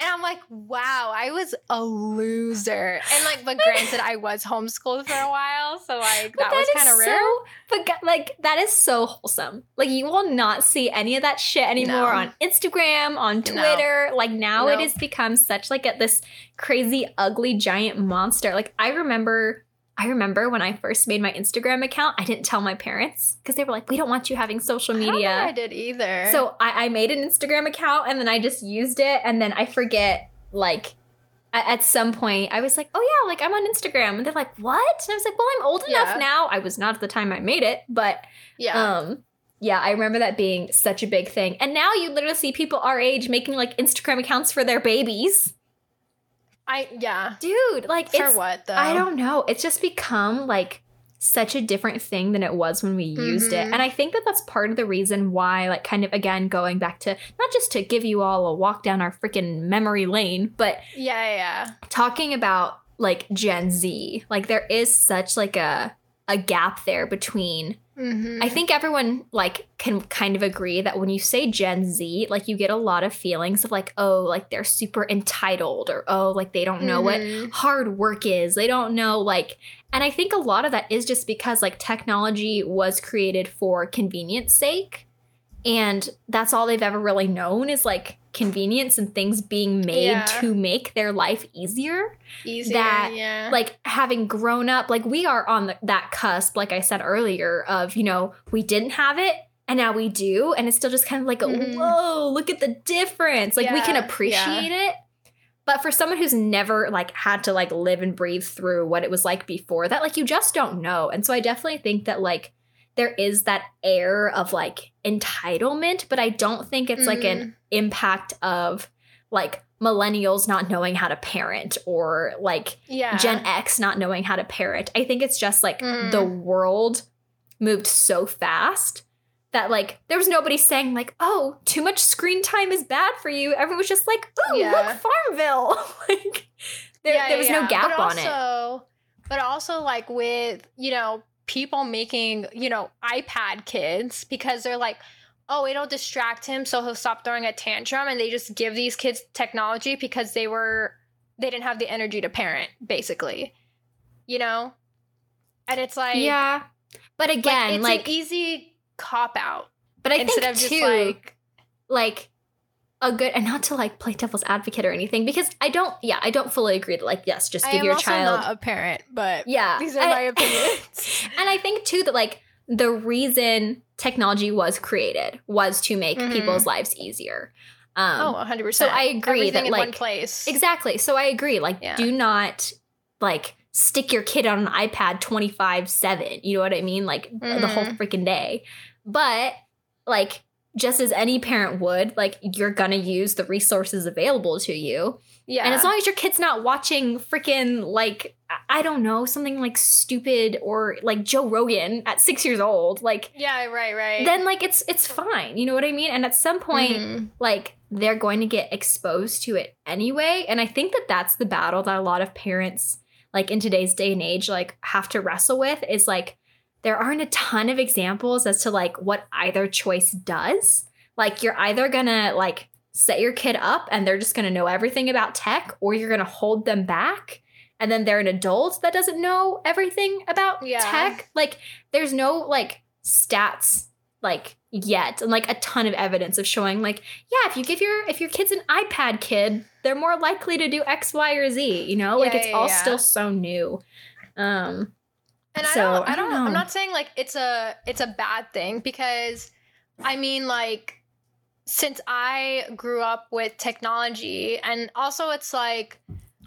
And I'm like, wow, I was a loser. And like, but granted, I was homeschooled for a while. So like, that, that was kind of rare. So, but like, that is so wholesome. Like you will not see any of that shit anymore no. on Instagram, on Twitter. No. Like now no. it has become such like a, this crazy, ugly, giant monster. Like I remember... I remember when I first made my Instagram account, I didn't tell my parents because they were like, we don't want you having social media. I don't think I did either. So I, I made an Instagram account and then I just used it. And then I forget, like, at some point I was like, oh yeah, like I'm on Instagram. And they're like, what? And I was like, well, I'm old enough yeah. now. I was not at the time I made it. But yeah. um, yeah, I remember that being such a big thing. And now you literally see people our age making like Instagram accounts for their babies. I, yeah. Dude, like, for it's, what, though? I don't know. It's just become, like, such a different thing than it was when we used mm-hmm. it. And I think that that's part of the reason why, like, kind of, again, going back to, not just to give you all a walk down our freaking memory lane, but. Yeah, yeah. Talking about, like, Gen Z. Like, there is such, like, a, a gap there between. Mm-hmm. I think everyone, like, can kind of agree that when you say Gen Z, like, you get a lot of feelings of, like, oh, like, they're super entitled or, oh, like, they don't know mm-hmm. what hard work is. They don't know, like, and I think a lot of that is just because, like, technology was created for convenience sake. And that's all they've ever really known is, like, convenience and things being made yeah. to make their life easier. Easier, that, yeah. like, having grown up, like, we are on the, that cusp, like I said earlier, of, you know, we didn't have it, and now we do, and it's still just kind of like, a, mm-hmm. whoa, look at the difference. Like, yeah. we can appreciate yeah. it. But for someone who's never, like, had to, like, live and breathe through what it was like before that, like, you just don't know. And so I definitely think that, like, there is that air of, like, entitlement, but I don't think it's, mm-hmm. like, an impact of, like, millennials not knowing how to parent or, like, yeah. Gen X not knowing how to parent. I think it's just, like, mm. the world moved so fast that, like, there was nobody saying, like, oh, too much screen time is bad for you. Everyone was just like, ooh, yeah. look, Farmville. like, there, yeah, there was yeah. no gap but on also, it. But also, like, with, you know, people making, you know, iPad kids because they're like, oh, it'll distract him so he'll stop throwing a tantrum, and they just give these kids technology because they were they didn't have the energy to parent, basically, you know. And it's like, yeah, but again, like, it's like, an easy cop out. But I instead think of just too, like, like a good, and not to like play devil's advocate or anything, because I don't, yeah, I don't fully agree that like, yes, just give your child. I am also not a parent, but yeah, these are I, my opinions. And I think too that like the reason technology was created was to make mm-hmm. people's lives easier. Um, oh, one hundred percent. So I agree Everything that like, in one place. Exactly. So I agree. Like, yeah. do not like stick your kid on an iPad twenty-five seven. You know what I mean? Like mm-hmm. the whole freaking day. But like, just as any parent would, like, you're going to use the resources available to you. Yeah. And as long as your kid's not watching freaking, like, I don't know, something like stupid or like Joe Rogan at six years old. Like, yeah, right, right. Then, like, it's it's fine. You know what I mean? And at some point, mm-hmm. like, they're going to get exposed to it anyway. And I think that that's the battle that a lot of parents, like, in today's day and age, like, have to wrestle with is, like, there aren't a ton of examples as to, like, what either choice does. Like, you're either going to, like, set your kid up and they're just going to know everything about tech, or you're going to hold them back. And then they're an adult that doesn't know everything about yeah. tech. Like, there's no, like, stats, like, yet. And, like, a ton of evidence of showing, like, yeah, if you give your, if your kid's an iPad kid, they're more likely to do X, Y, or Z, you know? Like, yeah, it's yeah, all yeah. still so new. Um And so, I don't, I don't, I don't know. I'm not saying like it's a, it's a bad thing, because I mean, like, since I grew up with technology, and also it's like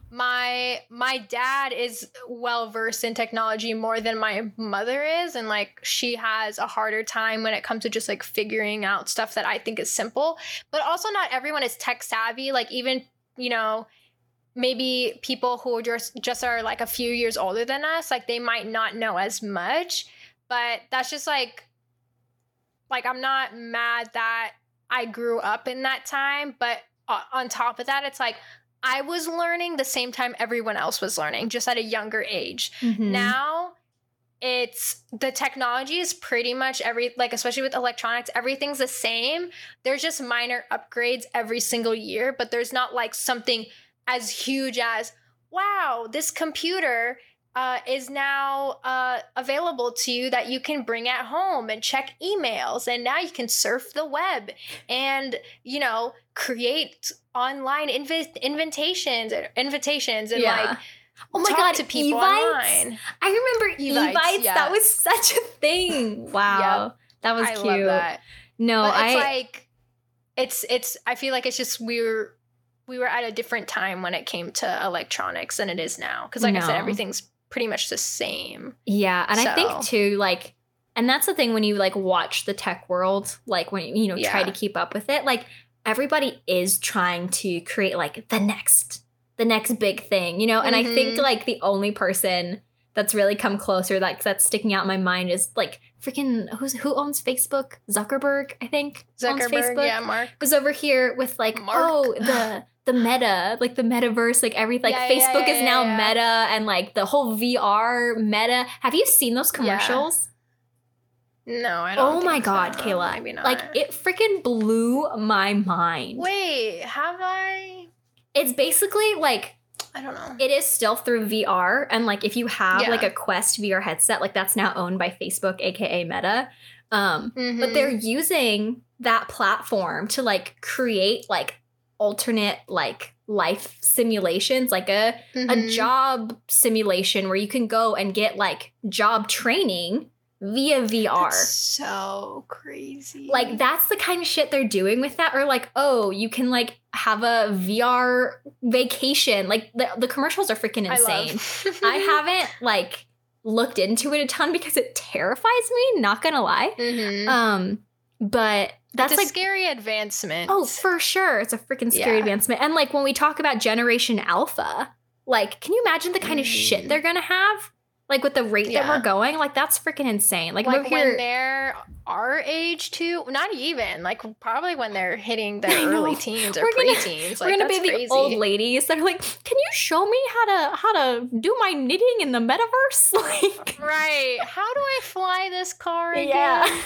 my, my dad is well versed in technology more than my mother is. And like, she has a harder time when it comes to just like figuring out stuff that I think is simple, but also not everyone is tech savvy. Like, even, you know, maybe people who just just are like a few years older than us, like, they might not know as much, but that's just like, like, I'm not mad that I grew up in that time. But on top of that, it's like, I was learning the same time everyone else was learning, just at a younger age. Mm-hmm. Now it's, the technology is pretty much every, like, especially with electronics, everything's the same. There's just minor upgrades every single year, but there's not like something as huge as, wow, this computer uh, is now uh, available to you that you can bring at home and check emails. And now you can surf the web and, you know, create online inv- invitations, invitations and yeah. like, oh my talk God, to people Evites? Online. I remember Evites. Evites yes. That was such a thing. Wow. Yep. That was I cute. Love that. No, but I... It's like, it's, it's, I feel like it's just weird. We were at a different time when it came to electronics than it is now. Because like no. I said, everything's pretty much the same. Yeah. And so. I think too, like, and that's the thing when you like watch the tech world, like when, you know, yeah. try to keep up with it, like everybody is trying to create like the next, the next big thing, you know? And mm-hmm. I think like the only person that's really come closer, like that's sticking out in my mind is like freaking who's who owns Facebook? Zuckerberg, I think. Zuckerberg, owns Facebook, yeah, Mark. Was over here with like, Mark. oh, the... the meta, like the metaverse, like everything, like yeah, Facebook yeah, yeah, is now yeah, yeah. meta and like the whole V R meta. Have you seen those commercials? Yeah. No, I don't. Oh think my God, so. Kayla. Maybe not. Like it freaking blew my mind. Wait, have I? It's basically like, I don't know. It is still through V R. And like if you have yeah. like a Quest V R headset, like that's now owned by Facebook, A K A Meta. Um, mm-hmm. But they're using that platform to like create like alternate like life simulations, like a mm-hmm. a job simulation where you can go and get like job training via V R. That's so crazy. Like that's the kind of shit they're doing with that. Or like, oh, you can like have a V R vacation. Like the, the commercials are freaking insane. I, I haven't like looked into it a ton because it terrifies me, not gonna lie. Mm-hmm. Um but that's it's a like, scary advancement. Oh, for sure. It's a freaking scary yeah. advancement. And like when we talk about Generation Alpha, like can you imagine the kind mm. of shit they're going to have? Like with the rate yeah. that we're going? Like that's freaking insane. Like, like when here, they're our age too. Not even. Like probably when they're hitting their early teens or we're gonna, preteens. Like, we're going to be crazy. The old ladies that are like, can you show me how to how to do my knitting in the metaverse? Like, right. How do I fly this car again? Yeah.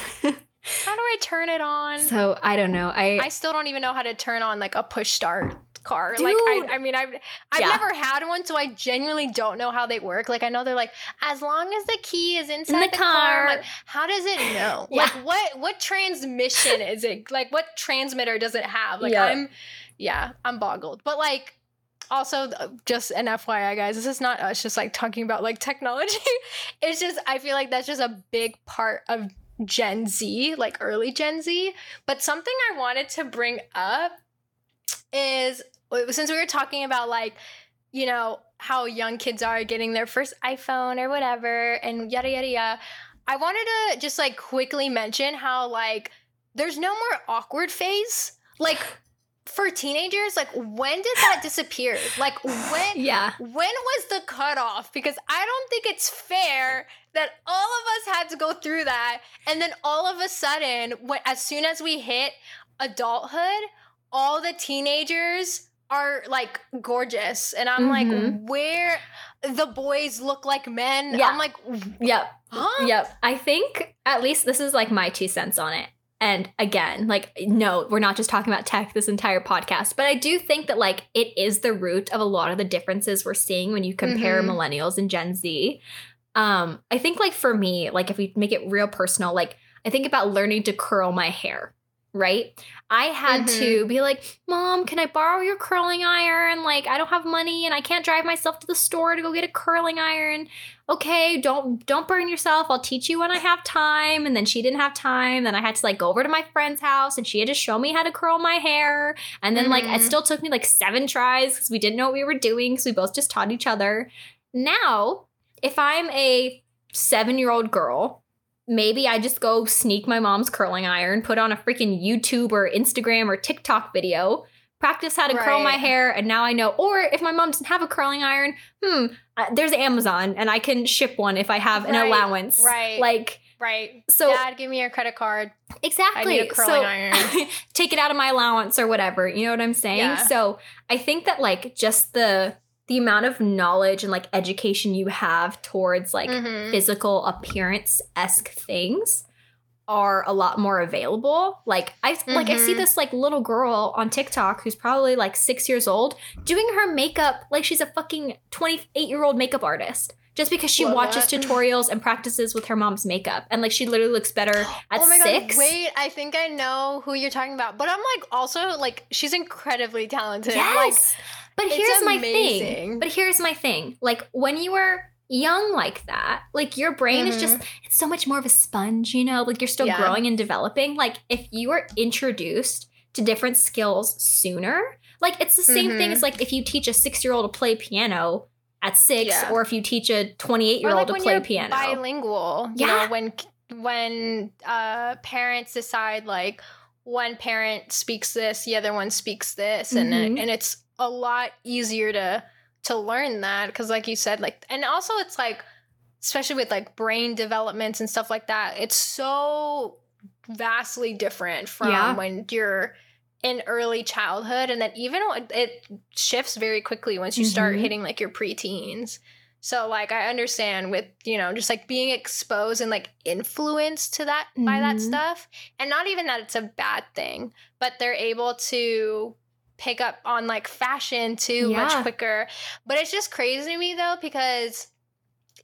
How do I turn it on? So I don't know. I I still don't even know how to turn on like a push start car. Dude. Like, I, I mean, I've, I've yeah. never had one, so I genuinely don't know how they work. Like, I know they're like, as long as the key is inside in the, the car. car. Like, how does it know? yeah. Like, what what transmission is it? Like, what transmitter does it have? Like, yeah. I'm, yeah, I'm boggled. But, like, also, just an F Y I, guys, this is not us just, like, talking about, like, technology. It's just, I feel like that's just a big part of Gen Z, like, early Gen Z. But something I wanted to bring up is, since we were talking about, like, you know, how young kids are getting their first iPhone or whatever and yada, yada, yada, I wanted to just, like, quickly mention how, like, there's no more awkward phase. Like, for teenagers, like, when did that disappear? Like, when yeah. when was the cutoff? Because I don't think it's fair that all of us had to go through that. And then all of a sudden, when, as soon as we hit adulthood, all the teenagers are, like, gorgeous. And I'm mm-hmm. like, where the boys look like men. Yeah. I'm like, yep. Huh? Yep. I think, at least this is, like, my two cents on it. And again, like, no, we're not just talking about tech this entire podcast, but I do think that, like, it is the root of a lot of the differences we're seeing when you compare mm-hmm. millennials and Gen Z. Um, I think, like, for me, like, if we make it real personal, like, I think about learning to curl my hair, right? I had mm-hmm. to be like, Mom, can I borrow your curling iron? Like, I don't have money and I can't drive myself to the store to go get a curling iron. Okay, don't don't burn yourself. I'll teach you when I have time. And then she didn't have time. Then I had to, like, go over to my friend's house and she had to show me how to curl my hair. And then mm-hmm. like, it still took me like seven tries because we didn't know what we were doing. So we both just taught each other. Now, if I'm a seven-year-old girl, maybe I just go sneak my mom's curling iron, put on a freaking YouTube or Instagram or TikTok video, practice how to right. curl my hair, and now I know. Or if my mom doesn't have a curling iron, hmm, uh, there's Amazon, and I can ship one if I have an right. allowance. Right. Like, right. So, Dad, give me your credit card. Exactly. I need a curling so, iron. Take it out of my allowance or whatever. You know what I'm saying? Yeah. So I think that, like, just the... the amount of knowledge and, like, education you have towards, like, mm-hmm. physical appearance-esque things are a lot more available. Like, I mm-hmm. like I see this, like, little girl on TikTok who's probably, like, six years old doing her makeup like she's a fucking twenty-eight-year-old makeup artist just because she Love watches that. tutorials and practices with her mom's makeup. And, like, she literally looks better at oh my six. God, wait, I think I know who you're talking about. But I'm, like, also, like, she's incredibly talented. Yes! Like, But it's here's amazing. my thing. But here's my thing. Like, when you were young like that, like, your brain mm-hmm. is just, it's so much more of a sponge, you know? Like, you're still yeah. growing and developing. Like, if you are introduced to different skills sooner, like, it's the same mm-hmm. thing as, like, if you teach a six-year-old to play piano at six yeah. or if you teach a twenty-eight-year-old like to when play you're piano. bilingual. Yeah. You know, when, when uh, parents decide, like, one parent speaks this, the other one speaks this, mm-hmm. and and it's a lot easier to to learn that because, like you said, like, and also it's like, especially with, like, brain developments and stuff like that, it's so vastly different from yeah. when you're in early childhood, and then even it shifts very quickly once you mm-hmm. start hitting, like, your preteens. So, like, I understand with, you know, just, like, being exposed and, like, influenced to that mm-hmm. by that stuff, and not even that it's a bad thing, but they're able to pick up on, like, fashion too yeah. much quicker. But it's just crazy to me, though, because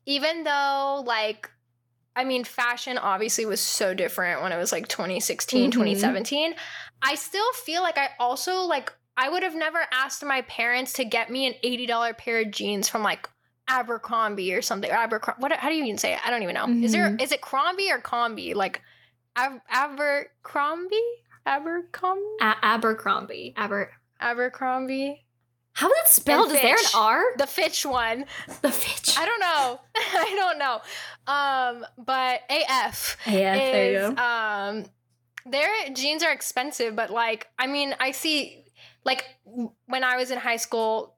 even though, like, I mean, fashion obviously was so different when it was, like, twenty sixteen, mm-hmm. twenty seventeen, I still feel like I also, like, I would have never asked my parents to get me an eighty dollars pair of jeans from, like, Abercrombie or something. Or Abercrombie, what, how do you even say it? I don't even know. Mm-hmm. Is there, is it Crombie or Combi? Like, Ab- Abercrombie? Abercrombie? A- Abercrombie. Aber- Abercrombie. How is it spelled? Is there an R? The Fitch one. The Fitch. I don't know. I don't know. Um, but A F. A F, there you go. Um, their jeans are expensive, but, like, I mean, I see, like, when I was in high school,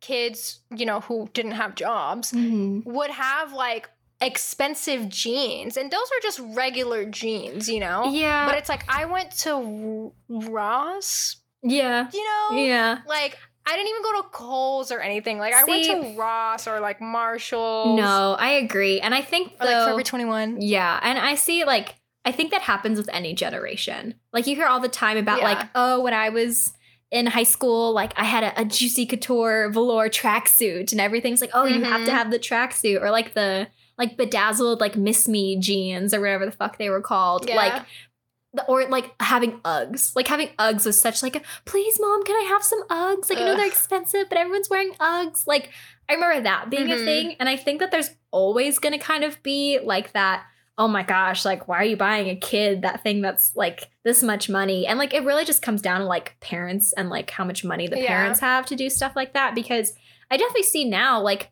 kids, you know, who didn't have jobs mm-hmm. would have, like, expensive jeans, and those are just regular jeans, you know? Yeah. But it's like, I went to Ross. Yeah. You know? Yeah. Like, I didn't even go to Kohl's or anything. Like, See, I went to Ross or, like, Marshall's. No, I agree. And I think, or, though, like, Forever twenty-one. Yeah. And I see, like, I think that happens with any generation. Like, you hear all the time about, yeah. like, oh, when I was in high school, like I had a, a Juicy Couture velour tracksuit and everything's like, oh, mm-hmm. you have to have the tracksuit, or like the like bedazzled like Miss Me jeans or whatever the fuck they were called. Yeah. Like the, or like having Uggs. Like having Uggs was such like a, please mom, can I have some Uggs? Like Ugh. I know they're expensive, but everyone's wearing Uggs. Like I remember that being mm-hmm. a thing. And I think that there's always going to kind of be like that, oh my gosh, like, why are you buying a kid that thing that's like this much money? And like, it really just comes down to like parents and like how much money the yeah. parents have to do stuff like that. Because I definitely see now, like,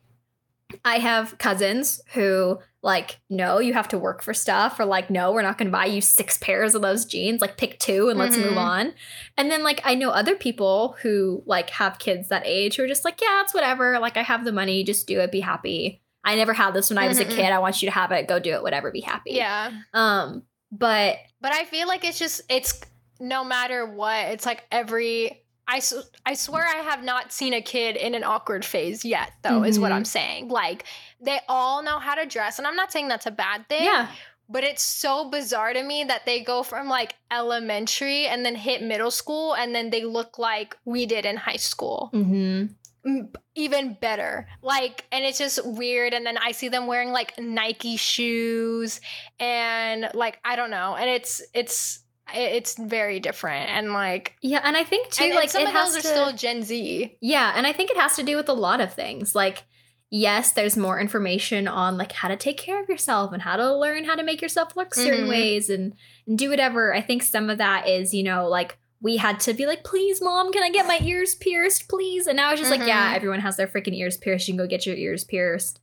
I have cousins who like, no, you have to work for stuff, or like, no, we're not going to buy you six pairs of those jeans, like pick two and let's mm-hmm. move on. And then like, I know other people who like have kids that age who are just like, yeah, it's whatever. Like I have the money, just do it, be happy. I never had this when I was mm-hmm. a kid. I want you to have it. Go do it. Whatever. Be happy. Yeah. Um. But. But I feel like it's just, it's no matter what, it's like every, I, su- I swear I have not seen a kid in an awkward phase yet, though, mm-hmm. is what I'm saying. Like, they all know how to dress. And I'm not saying that's a bad thing. Yeah. But it's so bizarre to me that they go from like elementary and then hit middle school and then they look like we did in high school. Mm-hmm. Even better, like, and it's just weird. And then I see them wearing like Nike shoes and like, I don't know, and it's it's it's very different. And like, yeah, and I think too, and, like, and some it of has those to, are still Gen Z. Yeah, and I think it has to do with a lot of things. Like, yes, there's more information on like how to take care of yourself and how to learn how to make yourself look certain mm-hmm. ways and, and do whatever. I think some of that is, you know, like, we had to be like, please, mom, can I get my ears pierced, please? And now it's just mm-hmm. like, yeah, everyone has their freaking ears pierced. You can go get your ears pierced.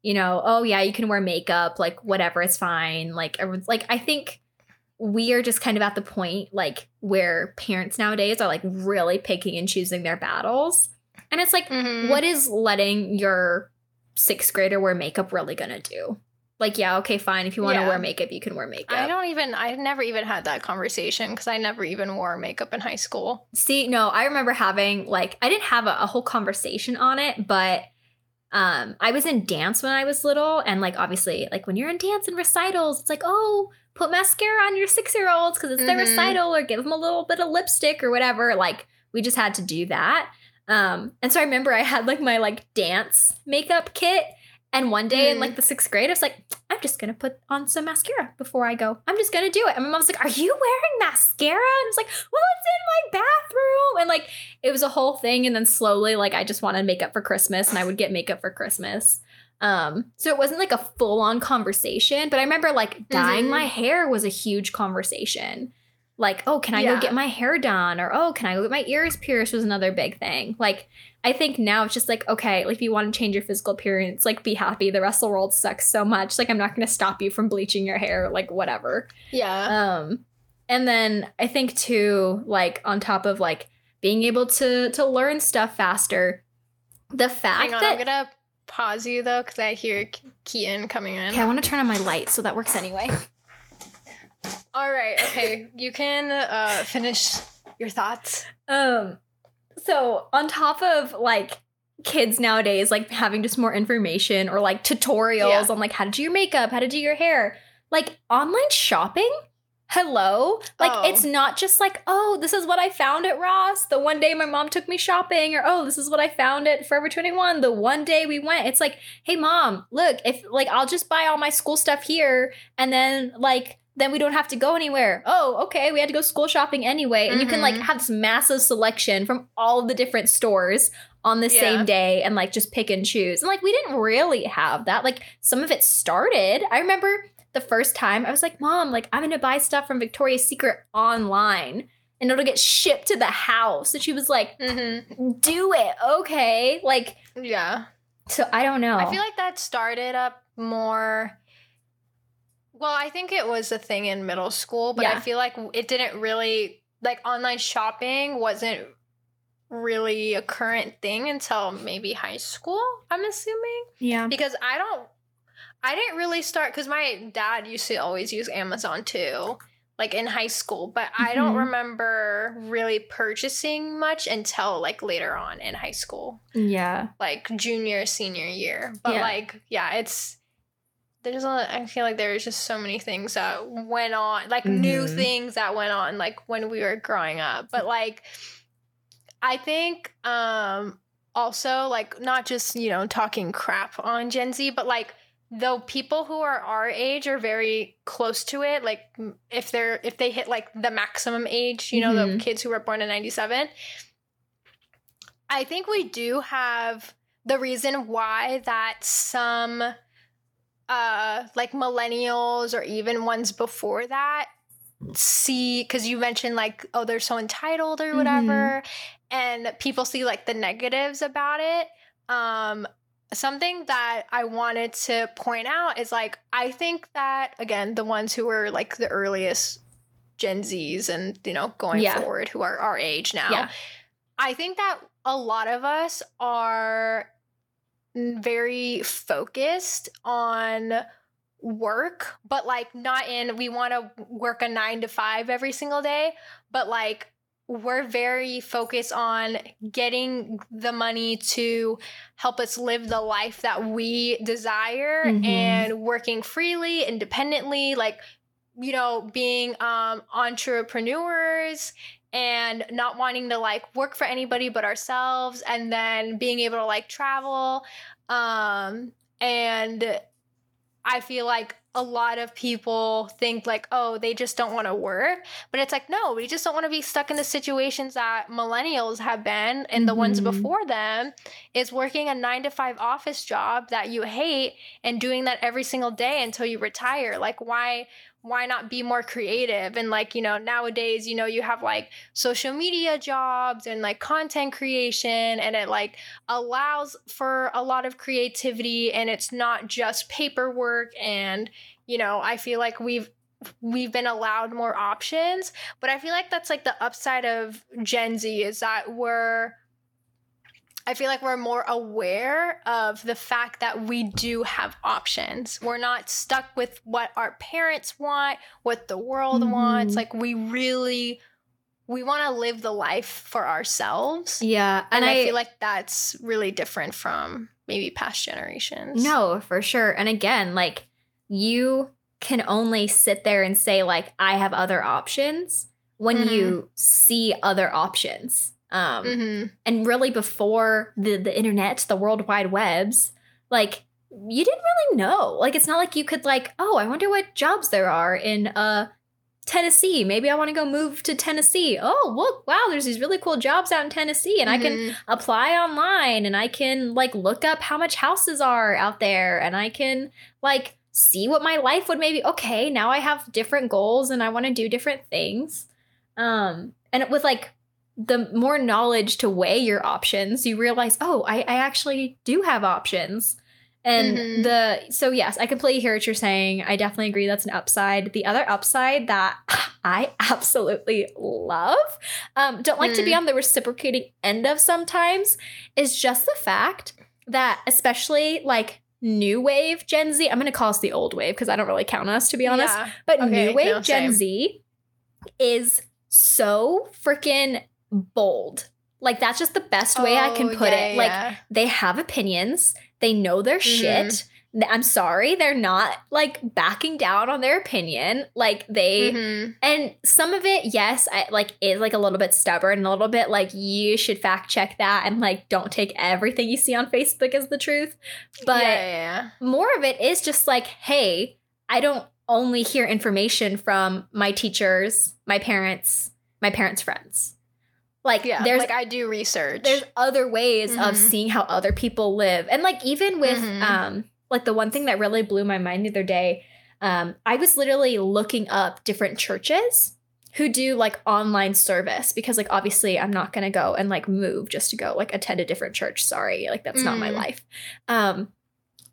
You know, oh, yeah, you can wear makeup, like, whatever, it's fine. Like, everyone's like, I think we are just kind of at the point, like, where parents nowadays are like really picking and choosing their battles. And it's like, mm-hmm. what is letting your sixth grader wear makeup really gonna do? Like, yeah, okay, fine. If you want to yeah. wear makeup, you can wear makeup. I don't even, I've never even had that conversation because I never even wore makeup in high school. See, no, I remember having, like, I didn't have a, a whole conversation on it, but um, I was in dance when I was little. And, like, obviously, like, when you're in dance and recitals, it's like, oh, put mascara on your six-year-olds because it's mm-hmm. their recital, or give them a little bit of lipstick or whatever. Like, we just had to do that. Um, and so I remember I had, like, my, like, dance makeup kit. And one day mm. in like the sixth grade, I was like, I'm just going to put on some mascara before I go. I'm just going to do it. And my mom's like, are you wearing mascara? And I was like, well, it's in my bathroom. And like, it was a whole thing. And then slowly, like, I just wanted makeup for Christmas and I would get makeup for Christmas. Um, so it wasn't like a full on conversation, but I remember like dyeing mm-hmm. my hair was a huge conversation. Like, oh, can I yeah. go get my hair done? Or, oh, can I go get my ears pierced was another big thing. Like, I think now it's just like, okay, like if you want to change your physical appearance, like be happy. The rest of the world sucks so much. Like, I'm not going to stop you from bleaching your hair, like whatever. Yeah. Um, and then I think too, like on top of like being able to to learn stuff faster, the fact Hang on, that- I'm going to pause you though because I hear Keaton coming in. Okay, I want to turn on my light, so that works anyway. All right. Okay. You can uh, finish your thoughts. Um, so on top of like kids nowadays, like having just more information or like tutorials yeah. on like how to do your makeup, how to do your hair, like online shopping. Hello. Like oh. it's not just like, oh, this is what I found at Ross the one day my mom took me shopping, or oh, this is what I found at Forever twenty-one the one day we went. It's like, hey mom, look, if like I'll just buy all my school stuff here and then like then we don't have to go anywhere. Oh, okay, we had to go school shopping anyway. And mm-hmm. you can, like, have this massive selection from all the different stores on the yeah. same day and, like, just pick and choose. And, like, we didn't really have that. Like, some of it started. I remember the first time I was like, Mom, like, I'm going to buy stuff from Victoria's Secret online and it'll get shipped to the house. And she was like, mm-hmm. do it. Okay. Like, yeah. So I don't know. I feel like that started up more... Well, I think it was a thing in middle school, but yeah. I feel like it didn't really, like, online shopping wasn't really a current thing until maybe high school, I'm assuming. Yeah. Because I don't, I didn't really start, because my dad used to always use Amazon too, like in high school, but mm-hmm. I don't remember really purchasing much until like later on in high school. Yeah. Like junior, senior year. But yeah. like, yeah, it's. There's a lot, I feel like there was just so many things that went on, like mm-hmm. new things that went on, like when we were growing up. But like, I think um, also, like, not just, you know, talking crap on Gen Z, but, like, though people who are our age are very close to it, like, if they're if they hit, like, the maximum age, you know, mm-hmm. the kids who were born in ninety-seven, I think we do have the reason why that some, uh, like, millennials or even ones before that see, because you mentioned, like, oh, they're so entitled or whatever, mm-hmm. and people see, like, the negatives about it. Um, something that I wanted to point out is, like, I think that, again, the ones who were, like, the earliest Gen Zs and, you know, going yeah. forward, who are our age now, yeah. I think that a lot of us are very focused on work, but, like, not in, we want to work a nine to five every single day, but, like, we're very focused on getting the money to help us live the life that we desire, mm-hmm. and working freely, independently, like, you know, being um, entrepreneurs and not wanting to, like, work for anybody but ourselves, and then being able to, like, travel. Um, and I feel like a lot of people think, like, oh, they just don't want to work. But it's like, no, we just don't want to be stuck in the situations that millennials have been, and the mm-hmm. ones before them, is working a nine to five office job that you hate and doing that every single day until you retire. Like, why why not be more creative? And, like, you know, nowadays, you know, you have, like, social media jobs and, like, content creation, and it, like, allows for a lot of creativity, and it's not just paperwork. And, you know, I feel like we've we've been allowed more options, but I feel like that's, like, the upside of Gen Z, is that we're I feel like we're more aware of the fact that we do have options. We're not stuck with what our parents want, what the world mm. wants. Like, we really, we want to live the life for ourselves. Yeah. And, and I, I feel like that's really different from maybe past generations. No, for sure. And again, like, you can only sit there and say, like, I have other options when mm-hmm. you see other options. Um, mm-hmm. And really, before the, the internet, the World Wide Webs, like, you didn't really know. Like, it's not like you could, like, oh, I wonder what jobs there are in uh, Tennessee. Maybe I want to go move to Tennessee. Oh, look, wow, there's these really cool jobs out in Tennessee, and mm-hmm. I can apply online, and I can, like, look up how much houses are out there, and I can, like, see what my life would maybe. Okay, now I have different goals, and I want to do different things. Um, and with, like, the more knowledge to weigh your options, you realize, oh, I, I actually do have options. And mm-hmm. the, so yes, I completely hear what you're saying. I definitely agree. That's an upside. The other upside that I absolutely love, um, don't like mm. to be on the reciprocating end of sometimes, is just the fact that, especially, like, new wave Gen Z, I'm going to call us the old wave, 'cause I don't really count us, to be honest, yeah. but okay, new wave no, Gen same. Z is so freaking bold. Like, that's just the best way oh, I can put yeah, it. Like, yeah. they have opinions. They know their mm-hmm. shit. I'm sorry. They're not, like, backing down on their opinion. Like, they, mm-hmm. and some of it, yes, I, like, is, like, a little bit stubborn and a little bit, like, you should fact check that, and, like, don't take everything you see on Facebook as the truth. But yeah, yeah, yeah. more of it is just, like, hey, I don't only hear information from my teachers, my parents, my parents' friends. Like, yeah, there's, like, I do research. There's other ways mm-hmm. of seeing how other people live. And, like, even with, mm-hmm. um, like, the one thing that really blew my mind the other day, um, I was literally looking up different churches who do, like, online service, because, like, obviously I'm not going to go and, like, move just to go, like, attend a different church. Sorry. Like, that's mm-hmm. not my life. Um,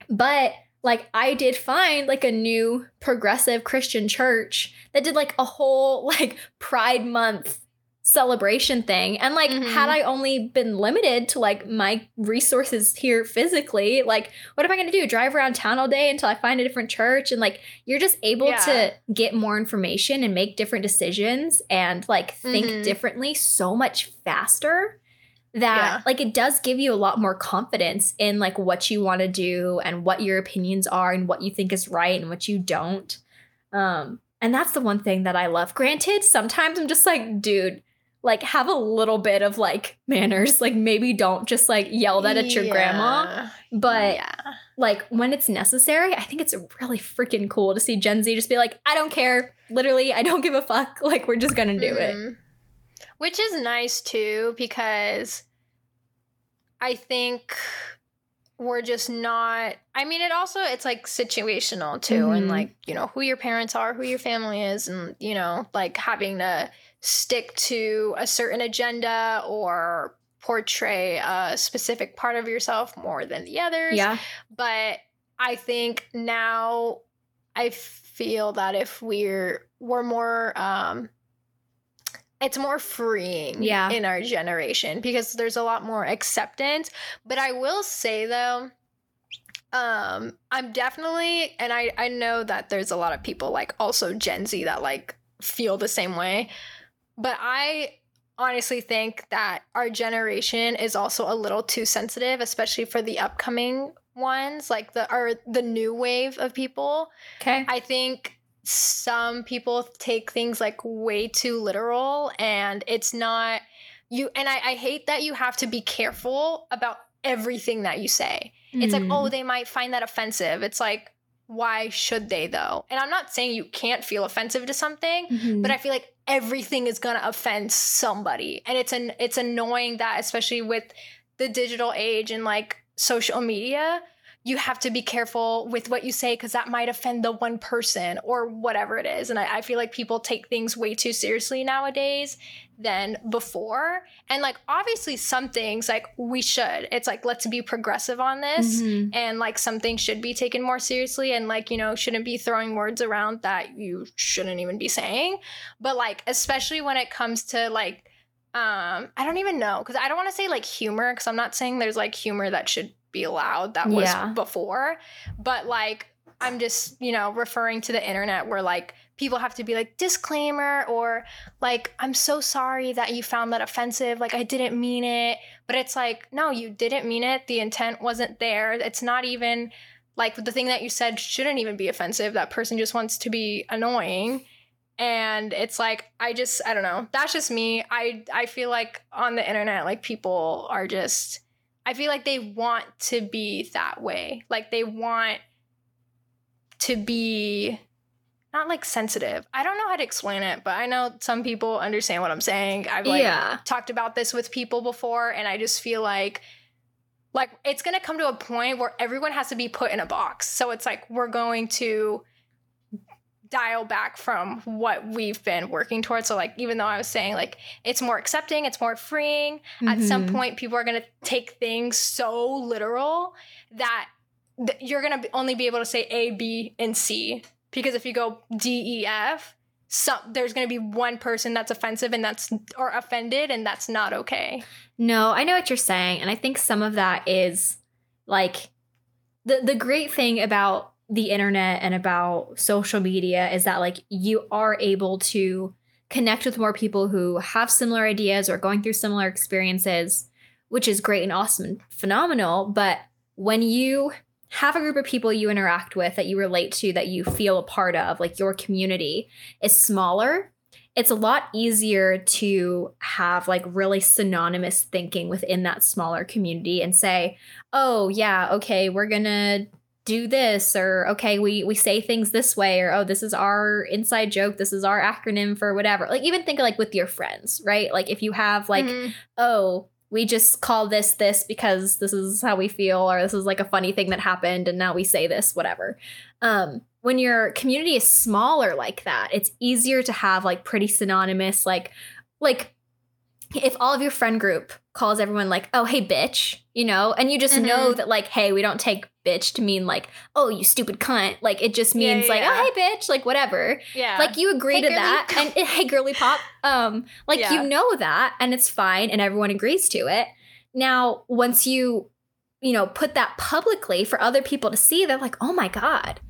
but, like, I did find, like, a new progressive Christian church that did, like, a whole, like, Pride Month celebration thing, and, like, mm-hmm. had I only been limited to, like, my resources here physically, like, what am I gonna do, drive around town all day until I find a different church? And, like, you're just able yeah. to get more information and make different decisions and, like, think mm-hmm. differently so much faster that yeah. like, it does give you a lot more confidence in, like, what you want to do and what your opinions are and what you think is right and what you don't. Um and that's the one thing that I love. Granted, sometimes I'm just like, dude, like, have a little bit of, like, manners. Like, maybe don't just, like, yell that at your yeah. grandma. But, yeah. like, when it's necessary, I think it's really freaking cool to see Gen Z just be like, I don't care. Literally, I don't give a fuck. Like, we're just gonna do mm-hmm. it. Which is nice, too, because I think we're just not... I mean, it also, it's, like, situational, too. Mm-hmm. And, like, you know, who your parents are, who your family is, and, you know, like, having to stick to a certain agenda or portray a specific part of yourself more than the others. Yeah. But I think now I feel that if we're we're more um it's more freeing yeah. in our generation because there's a lot more acceptance. But I will say though, um I'm definitely, and I I know that there's a lot of people like also Gen Z that like feel the same way. But I honestly think that our generation is also a little too sensitive, especially for the upcoming ones, like the or the new wave of people. Okay. I think some people take things like way too literal, and it's not you. And I, I hate that you have to be careful about everything that you say. Mm. It's like, oh, they might find that offensive. It's like, why should they though? And I'm not saying you can't feel offensive to something, mm-hmm. but I feel like everything is going to offend somebody. And it's an, it's annoying that, especially with the digital age and like social media, you have to be careful with what you say because that might offend the one person or whatever it is. And I, I feel like people take things way too seriously nowadays than before. And like, obviously some things like we should, it's like, let's be progressive on this. Mm-hmm. And like some things should be taken more seriously and like, you know, shouldn't be throwing words around that you shouldn't even be saying. But like, especially when it comes to like, um, I don't even know, because I don't want to say like humor, because I'm not saying there's like humor that should be allowed that was yeah. before, but like I'm just, you know, referring to the internet where like people have to be like disclaimer or like, I'm so sorry that you found that offensive, like I didn't mean it. But it's like, no, you didn't mean it, the intent wasn't there. It's not even like the thing that you said shouldn't even be offensive, that person just wants to be annoying. And it's like, I just, I don't know, that's just me. I I feel like on the internet, like people are just, I feel like they want to be that way. Like they want to be not like sensitive. I don't know how to explain it, but I know some people understand what I'm saying. I've like yeah. talked about this with people before, and I just feel like like it's going to come to a point where everyone has to be put in a box. So it's like we're going to dial back from what we've been working towards. So like, even though I was saying like it's more accepting, it's more freeing, mm-hmm. at some point people are going to take things so literal that th- you're going to only be able to say A, B, and C, because if you go D, E, F, some there's going to be one person that's offensive and that's or offended, and that's not okay. No, I know what you're saying, and I think some of that is like the the great thing about the internet and about social media is that like you are able to connect with more people who have similar ideas or going through similar experiences, which is great and awesome and phenomenal. But when you have a group of people you interact with that you relate to, that you feel a part of, like your community is smaller, it's a lot easier to have like really synonymous thinking within that smaller community and say, oh yeah, okay, we're gonna do this, or okay, we we say things this way, or oh, this is our inside joke, this is our acronym for whatever. Like even think like with your friends, right? Like if you have like mm-hmm. oh, we just call this this because this is how we feel, or this is like a funny thing that happened and now we say this, whatever. Um when your community is smaller like that, it's easier to have like pretty synonymous, like like if all of your friend group calls everyone like, oh, hey, bitch, you know, and you just mm-hmm. know that like, hey, we don't take bitch to mean like, oh, you stupid cunt. Like it just means yeah, yeah, like, yeah. oh, hey, bitch, like whatever. Yeah. Like you agree hey, to girly that. Com- and hey, girly pop. Um, like yeah. you know that, and it's fine, and everyone agrees to it. Now, once you, you know, put that publicly for other people to see, they're like, oh my God,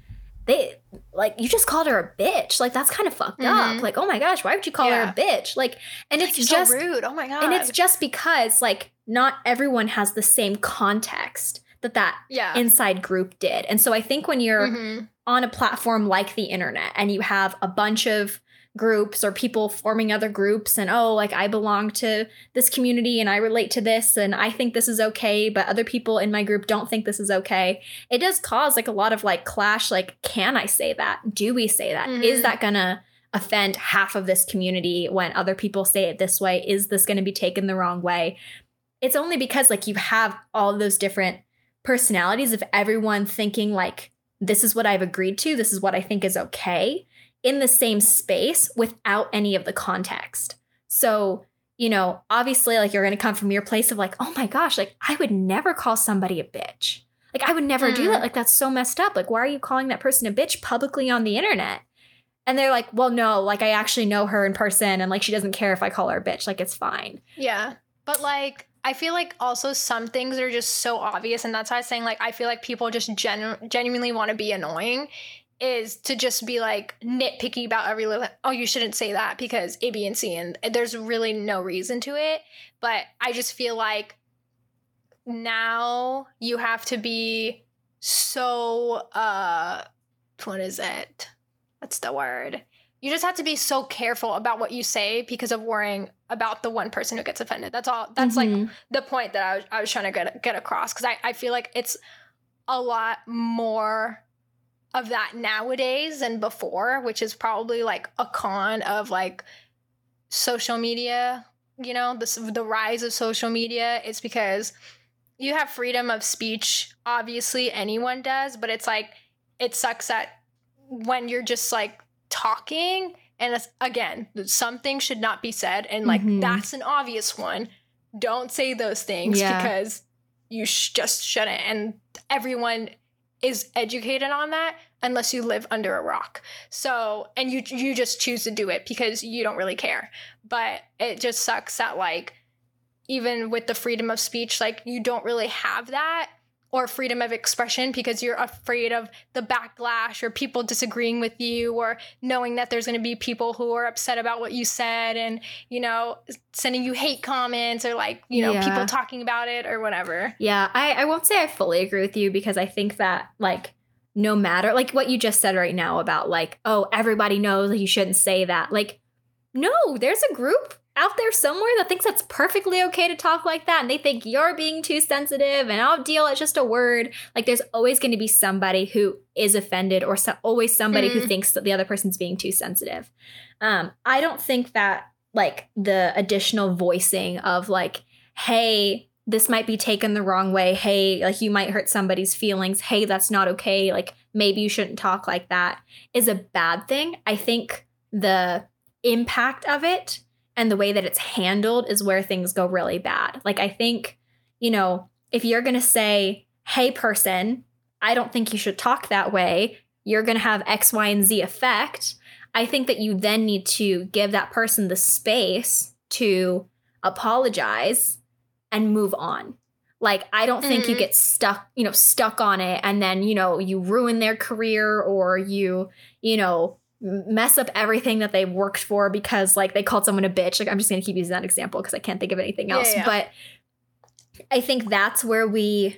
they like you just called her a bitch. Like that's kind of fucked mm-hmm. up. Like, oh my gosh, why would you call yeah. her a bitch? Like, and it's, it's like, just so rude. Oh my God. And it's just because like not everyone has the same context that that yeah. inside group did. And so I think when you're mm-hmm. on a platform like the internet and you have a bunch of groups or people forming other groups and, oh, like I belong to this community and I relate to this and I think this is okay, but other people in my group don't think this is okay. It does cause like a lot of like clash. Like, can I say that? Do we say that? Mm-hmm. Is that going to offend half of this community when other people say it this way? Is this going to be taken the wrong way? It's only because like you have all those different personalities of everyone thinking like, this is what I've agreed to. This is what I think is okay in the same space without any of the context. So, you know, obviously like you're going to come from your place of like, oh my gosh, like I would never call somebody a bitch. Like I would never mm. do that. Like that's so messed up. Like, why are you calling that person a bitch publicly on the internet? And they're like, well, no, like I actually know her in person and like she doesn't care if I call her a bitch. Like it's fine. Yeah. But like, I feel like also some things are just so obvious, and that's why I was saying like I feel like people just genu- genuinely want to be annoying, is to just be like nitpicky about every little, oh, you shouldn't say that because A, B, and C, and there's really no reason to it. But I just feel like now you have to be so uh what is it? What's the word? You just have to be so careful about what you say because of worrying about the one person who gets offended. That's all. That's mm-hmm. like the point that I was, I was trying to get, get across. Because I, I feel like it's a lot more of that nowadays than before, which is probably like a con of like social media, you know, the, the rise of social media. It's because you have freedom of speech. Obviously, anyone does. But it's like it sucks that when you're just like talking, and again, something should not be said, and like mm-hmm. that's an obvious one. Don't say those things yeah. because you sh- just shouldn't, and everyone is educated on that unless you live under a rock. So, and you you just choose to do it because you don't really care. But it just sucks that like even with the freedom of speech, like you don't really have that, or freedom of expression, because you're afraid of the backlash or people disagreeing with you, or knowing that there's going to be people who are upset about what you said and, you know, sending you hate comments or like, you know, yeah. people talking about it or whatever. Yeah, I, I won't say I fully agree with you, because I think that like no matter like what you just said right now about like, oh, everybody knows that you shouldn't say that. Like, no, there's a group out there somewhere that thinks that's perfectly okay to talk like that, and they think you're being too sensitive and oh deal, it's just a word. Like there's always going to be somebody who is offended, or so- always somebody mm. who thinks that the other person's being too sensitive. Um, I don't think that like the additional voicing of like, hey, this might be taken the wrong way. Hey, like you might hurt somebody's feelings. Hey, that's not okay. Like maybe you shouldn't talk like that is a bad thing. I think the impact of it and the way that it's handled is where things go really bad. Like, I think, you know, if you're going to say, hey, person, I don't think you should talk that way, you're going to have X, Y, and Z effect. I think that you then need to give that person the space to apologize and move on. Like, I don't think mm-hmm. you get stuck, you know, stuck on it. And then, you know, you ruin their career, or you, you know, mess up everything that they worked for because like they called someone a bitch. Like I'm just going to keep using that example because I can't think of anything else. Yeah, yeah. But I think that's where we,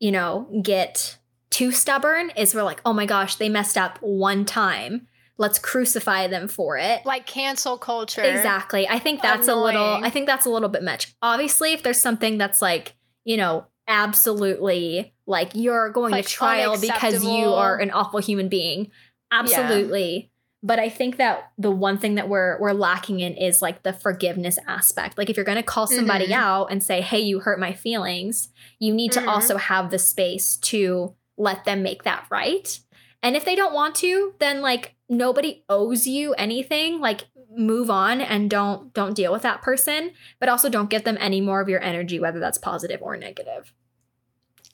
you know, get too stubborn, is we're like, oh my gosh, they messed up one time, let's crucify them for it. Like cancel culture. Exactly. I think that's Annoying. a little, I think that's a little bit much. Obviously, if there's something that's like, you know, absolutely like you're going like to trial because you are an awful human being. Absolutely. Yeah. But I think that the one thing that we're we're lacking in is like the forgiveness aspect. Like if you're going to call somebody mm-hmm. out and say, hey, you hurt my feelings, you need mm-hmm. to also have the space to let them make that right. And if they don't want to, then like nobody owes you anything. Like move on and don't don't deal with that person, but also don't give them any more of your energy, whether that's positive or negative.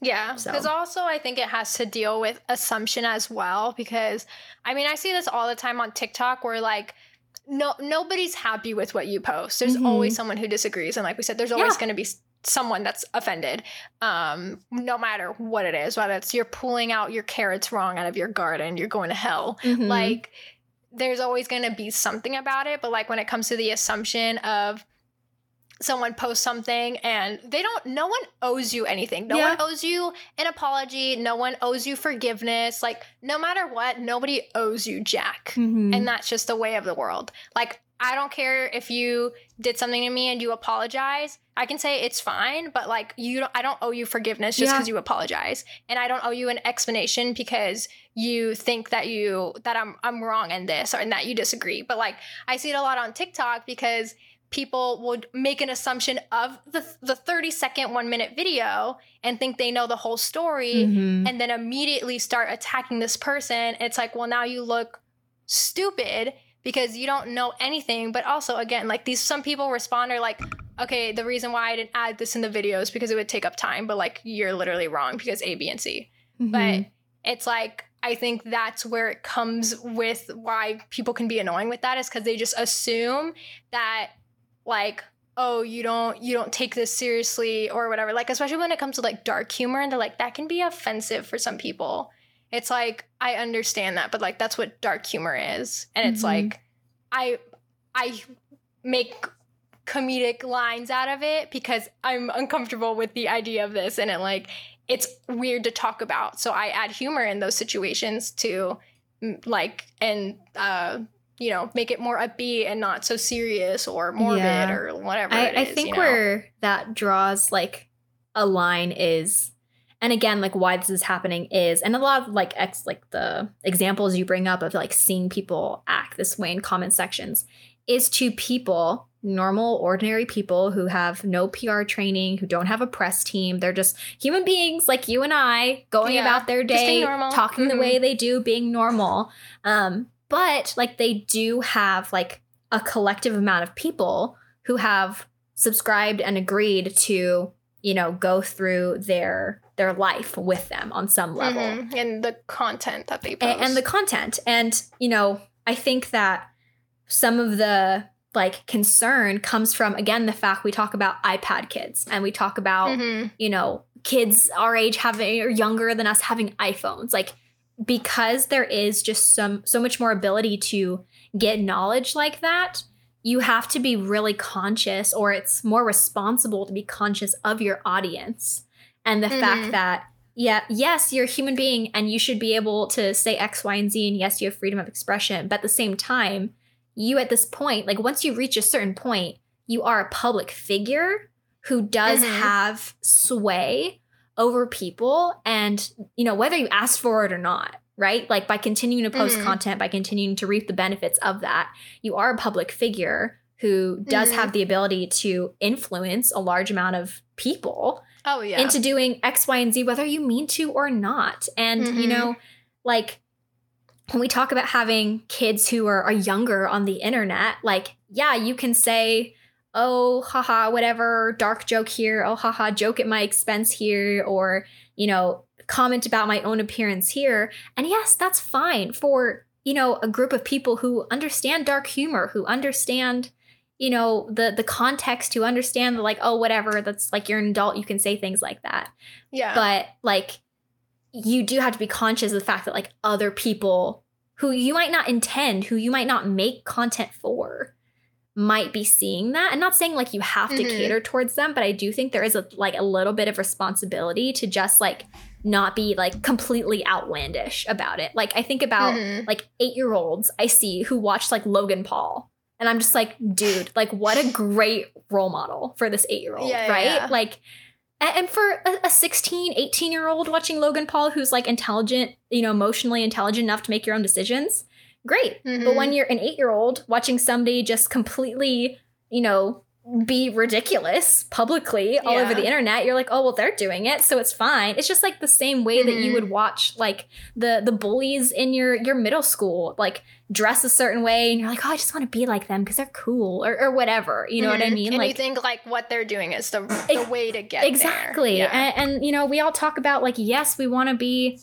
Yeah, because so. also I think it has to deal with assumption as well, because, I mean, I see this all the time on TikTok where, like, no nobody's happy with what you post. There's mm-hmm. always someone who disagrees. And like we said, there's always yeah. going to be someone that's offended, um, no matter what it is, whether it's you're pulling out your carrots wrong out of your garden, you're going to hell. Mm-hmm. Like, there's always going to be something about it. But, like, when it comes to the assumption of someone posts something and they don't, no one owes you anything. No yeah. one owes you an apology. No one owes you forgiveness. Like, no matter what, nobody owes you jack. Mm-hmm. And that's just the way of the world. Like, I don't care if you did something to me and you apologize. I can say it's fine, but like, you don't, I don't owe you forgiveness just because yeah. you apologize. And I don't owe you an explanation because you think that you, that I'm, I'm wrong in this or in that you disagree. But like, I see it a lot on TikTok because people would make an assumption of the the thirty second, one minute video and think they know the whole story mm-hmm. and then immediately start attacking this person. It's like, well, now you look stupid because you don't know anything. But also, again, like these, some people respond are like, okay, the reason why I didn't add this in the video is because it would take up time. But like, you're literally wrong because A, B, and C. Mm-hmm. But it's like, I think that's where it comes with why people can be annoying with that is because they just assume that like, oh, you don't, you don't take this seriously or whatever. Like, especially when it comes to like dark humor and they're like, that can be offensive for some people. It's like, I understand that, but like, that's what dark humor is. And it's mm-hmm. like, I, I make comedic lines out of it because I'm uncomfortable with the idea of this. And it like, it's weird to talk about. So I add humor in those situations to like, and, uh, you know, make it more upbeat and not so serious or morbid yeah. or whatever I, it is. I think you know? Where that draws like a line is, and again, like why this is happening is, and a lot of like ex, like the examples you bring up of like seeing people act this way in comment sections is to people, normal, ordinary people who have no P R training, who don't have a press team. They're just human beings like you and I going yeah. about their day, talking mm-hmm. the way they do, being normal. Um, But, like, they do have, like, a collective amount of people who have subscribed and agreed to, you know, go through their their life with them on some level. Mm-hmm. And the content that they post. And, and the content. And, you know, I think that some of the, like, concern comes from, again, the fact we talk about iPad kids and we talk about, mm-hmm. you know, kids our age having or younger than us having iPhones. Like, because there is just some so much more ability to get knowledge like that, you have to be really conscious, or it's more responsible to be conscious of your audience and the mm-hmm. fact that, yeah, yes, you're a human being and you should be able to say X, Y, and Z. And yes, you have freedom of expression. But at the same time, you at this point, like once you reach a certain point, you are a public figure who does mm-hmm. have sway over people, and you know whether you ask for it or not, right? Like by continuing to post mm-hmm. content, by continuing to reap the benefits of that, you are a public figure who does mm-hmm. have the ability to influence a large amount of people oh, yeah. into doing X, Y, and Z, whether you mean to or not. And mm-hmm. you know, like when we talk about having kids who are, are younger on the internet, like yeah, you can say, oh, haha, whatever, dark joke here. Oh, haha, joke at my expense here. Or, you know, comment about my own appearance here. And yes, that's fine for, you know, a group of people who understand dark humor, who understand, you know, the the context, who understand the like, oh, whatever, that's like you're an adult, you can say things like that. Yeah. But like, you do have to be conscious of the fact that like other people who you might not intend, who you might not make content for, might be seeing that. And not saying like you have to mm-hmm. cater towards them, but I do think there is a like a little bit of responsibility to just like not be like completely outlandish about it. Like I think about mm-hmm. like eight-year-olds I see who watch like Logan Paul, and I'm just like, dude, like what a great role model for this eight-year-old, yeah, right? Yeah. Like, and for a sixteen, eighteen-year-old watching Logan Paul who's like intelligent, you know, emotionally intelligent enough to make your own decisions, great. Mm-hmm. But when you're an eight-year-old watching somebody just completely, you know, be ridiculous publicly all yeah. over the internet, you're like, oh, well, they're doing it, so it's fine. It's just like the same way mm-hmm. that you would watch like the the bullies in your your middle school, like dress a certain way. And you're like, oh, I just want to be like them because they're cool or, or whatever. You know mm-hmm. what I mean? And like, you think like what they're doing is the, the ex- way to get exactly. there. Yeah. And, and, you know, we all talk about like, yes, we want to be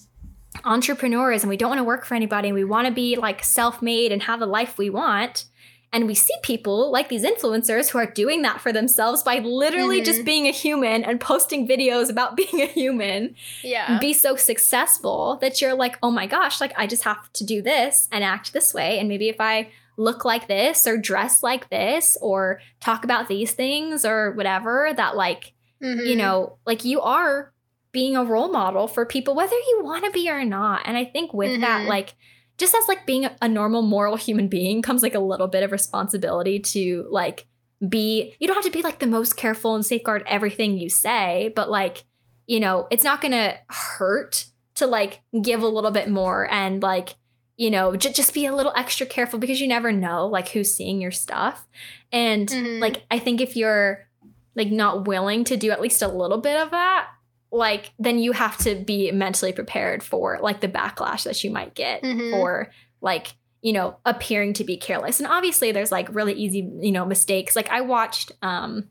entrepreneurs and we don't want to work for anybody and we want to be like self-made and have the life we want, and we see people like these influencers who are doing that for themselves by literally mm-hmm. just being a human and posting videos about being a human yeah be so successful that you're like, oh my gosh, like I just have to do this and act this way, and maybe if I look like this or dress like this or talk about these things or whatever, that like, mm-hmm. you know, like you are being a role model for people, whether you want to be or not. And I think with mm-hmm. that, like, just as like being a normal moral human being comes like a little bit of responsibility to like be, you don't have to be like the most careful and safeguard everything you say, but like, you know, it's not going to hurt to like give a little bit more and like, you know, j- just be a little extra careful, because you never know like who's seeing your stuff. And mm-hmm. like, I think if you're like not willing to do at least a little bit of that, like then you have to be mentally prepared for like the backlash that you might get mm-hmm. or like, you know, appearing to be careless. And obviously there's like really easy, you know, mistakes. Like I watched, um,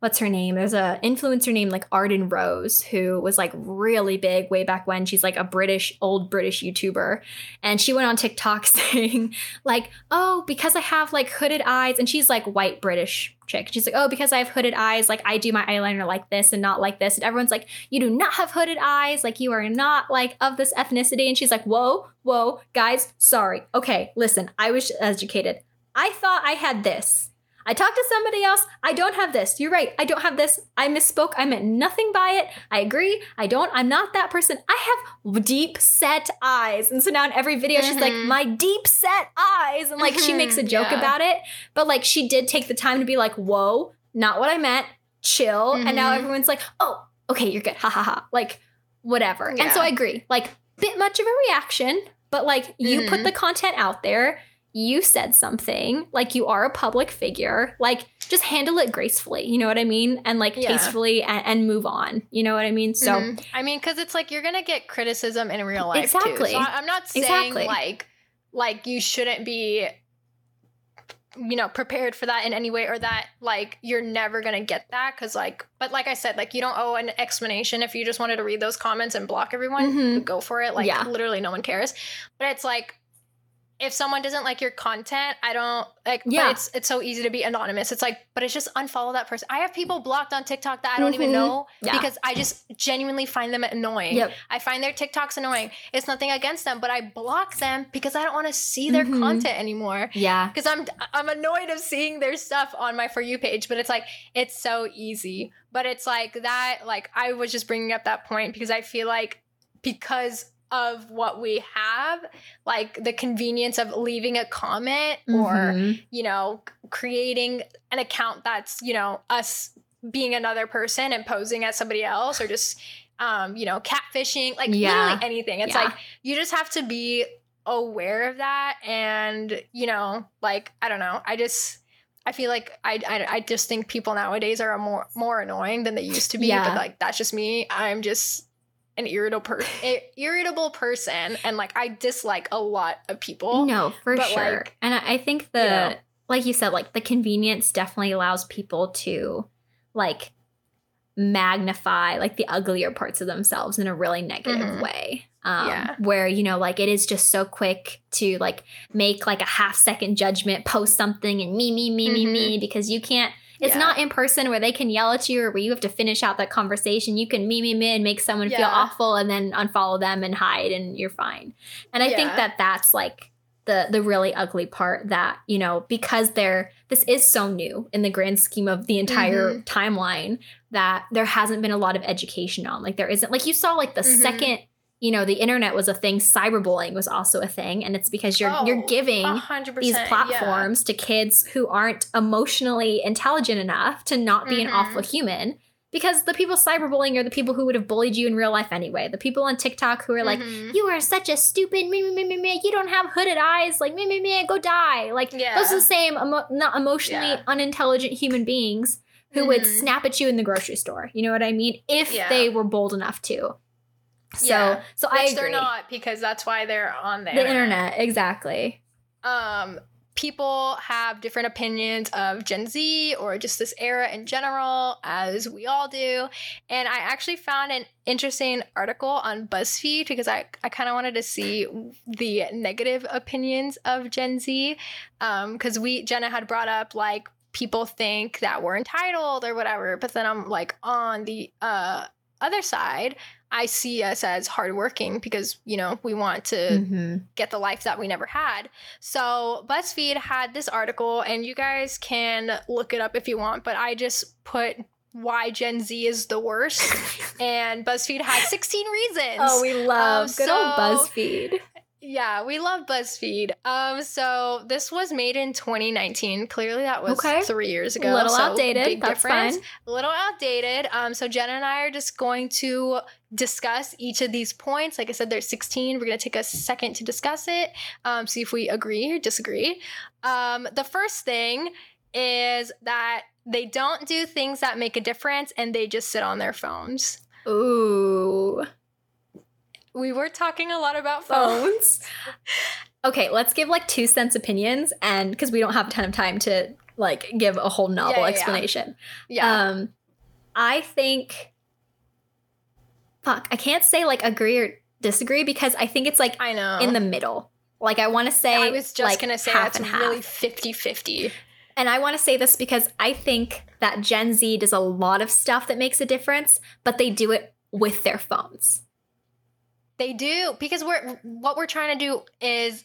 what's her name? There's a influencer named like Arden Rose, who was like really big way back when. She's like a British, old British YouTuber. And she went on TikTok saying like, oh, because I have like hooded eyes. And she's like white British chick. She's like, oh, because I have hooded eyes, like I do my eyeliner like this and not like this. And everyone's like, you do not have hooded eyes. Like you are not like of this ethnicity. And she's like, whoa, whoa, guys, sorry. Okay, listen, I was educated. I thought I had this. I talked to somebody else. I don't have this. You're right. I don't have this. I misspoke. I meant nothing by it. I agree. I don't. I'm not that person. I have deep set eyes. And so now in every video, mm-hmm. she's like, my deep set eyes. And like, mm-hmm. she makes a joke yeah. about it. But like, she did take the time to be like, whoa, not what I meant. Chill. Mm-hmm. And now everyone's like, oh, okay, you're good. Ha ha ha. Like, whatever. Yeah. And so I agree. Like, bit much of a reaction, but like, mm-hmm. you put the content out there. You said something, like you are a public figure, like just handle it gracefully, you know what I mean? And like yeah. tastefully and, and move on, you know what I mean? So mm-hmm. I mean, because it's like you're going to get criticism in real life exactly. too. So I'm not saying exactly. like like you shouldn't be, you know, prepared for that in any way, or that like you're never going to get that, because like, but like I said, like you don't owe an explanation. If you just wanted to read those comments and block everyone, mm-hmm. go for it. Like yeah. literally no one cares. But it's like, if someone doesn't like your content, I don't like, yeah. but it's, it's so easy to be anonymous. It's like, but it's just unfollow that person. I have people blocked on TikTok that I don't mm-hmm. even know yeah. because I just genuinely find them annoying. Yep. I find their TikToks annoying. It's nothing against them, but I block them because I don't want to see their mm-hmm. content anymore. Yeah. Because I'm, I'm annoyed of seeing their stuff on my For You page, but it's like, it's so easy. But it's like that, like I was just bringing up that point because I feel like because of what we have, like the convenience of leaving a comment mm-hmm. or, you know, creating an account that's, you know, us being another person and posing as somebody else, or just, um, you know, catfishing, like yeah. literally anything. It's yeah. like, you just have to be aware of that. And, you know, like, I don't know. I just, I feel like I, I, I just think people nowadays are more, more annoying than they used to be, yeah. but like, that's just me. I'm just an irritable, per- irritable person. And like, I dislike a lot of people. No, for but sure. Like, and I, I think the, you know, like you said, like the convenience definitely allows people to like magnify like the uglier parts of themselves in a really negative mm-hmm. way. Um, yeah. Where, you know, like it is just so quick to like make like a half second judgment, post something and me, me, me, mm-hmm. me, me, because you can't, it's yeah. not in person where they can yell at you or where you have to finish out that conversation. You can me, me, me and make someone yeah. feel awful and then unfollow them and hide and you're fine. And I yeah. think that that's like the the really ugly part that, you know, because they're, this is so new in the grand scheme of the entire mm-hmm. timeline, that there hasn't been a lot of education on. Like there isn't, like you saw like the mm-hmm. second, you know, the internet was a thing, cyberbullying was also a thing. And it's because you're oh, you're giving these platforms yeah. to kids who aren't emotionally intelligent enough to not be mm-hmm. an awful human. Because the people cyberbullying are the people who would have bullied you in real life anyway. The people on TikTok who are like, mm-hmm. you are such a stupid, me, me, me, me, me, you don't have hooded eyes, like, me, me, me, go die. Like, yeah. those are the same emo- not emotionally yeah. unintelligent human beings who mm-hmm. would snap at you in the grocery store. You know what I mean? If yeah. they were bold enough to. So, yeah. so I Which agree. They're not, because that's why they're on there. The internet, exactly. Um, people have different opinions of Gen Z or just this era in general, as we all do. And I actually found an interesting article on BuzzFeed because I, I kind of wanted to see the negative opinions of Gen Z. Um, because we, Jenna had brought up like people think that we're entitled or whatever, but then I'm like on the uh other side I see us as hardworking because, you know, we want to mm-hmm. get the life that we never had. So BuzzFeed had this article, and you guys can look it up if you want, but I just put why Gen Z is the worst, and BuzzFeed had sixteen reasons. Oh, we love um, good so, old BuzzFeed. Yeah, we love BuzzFeed. Um, so this was made in twenty nineteen. Clearly, that was okay. three years ago. A little so outdated. Big That's difference. Fine. A little outdated. Um, so Jen and I are just going to discuss each of these points. Like I said, there's sixteen. We're going to take a second to discuss it. Um, see if we agree or disagree. Um, the first thing is that they don't do things that make a difference, and they just sit on their phones. Ooh. We were talking a lot about phones. Okay, let's give like two cents opinions, and because we don't have a ton of time to like give a whole novel yeah, yeah, explanation. Yeah. yeah. Um, I think, fuck, I can't say like agree or disagree because I think it's like I know. in the middle. Like I want to say I was just like, going to say that's really fifty-fifty. And I want to say this because I think that Gen Z does a lot of stuff that makes a difference, but they do it with their phones. They do, because we're what we're trying to do is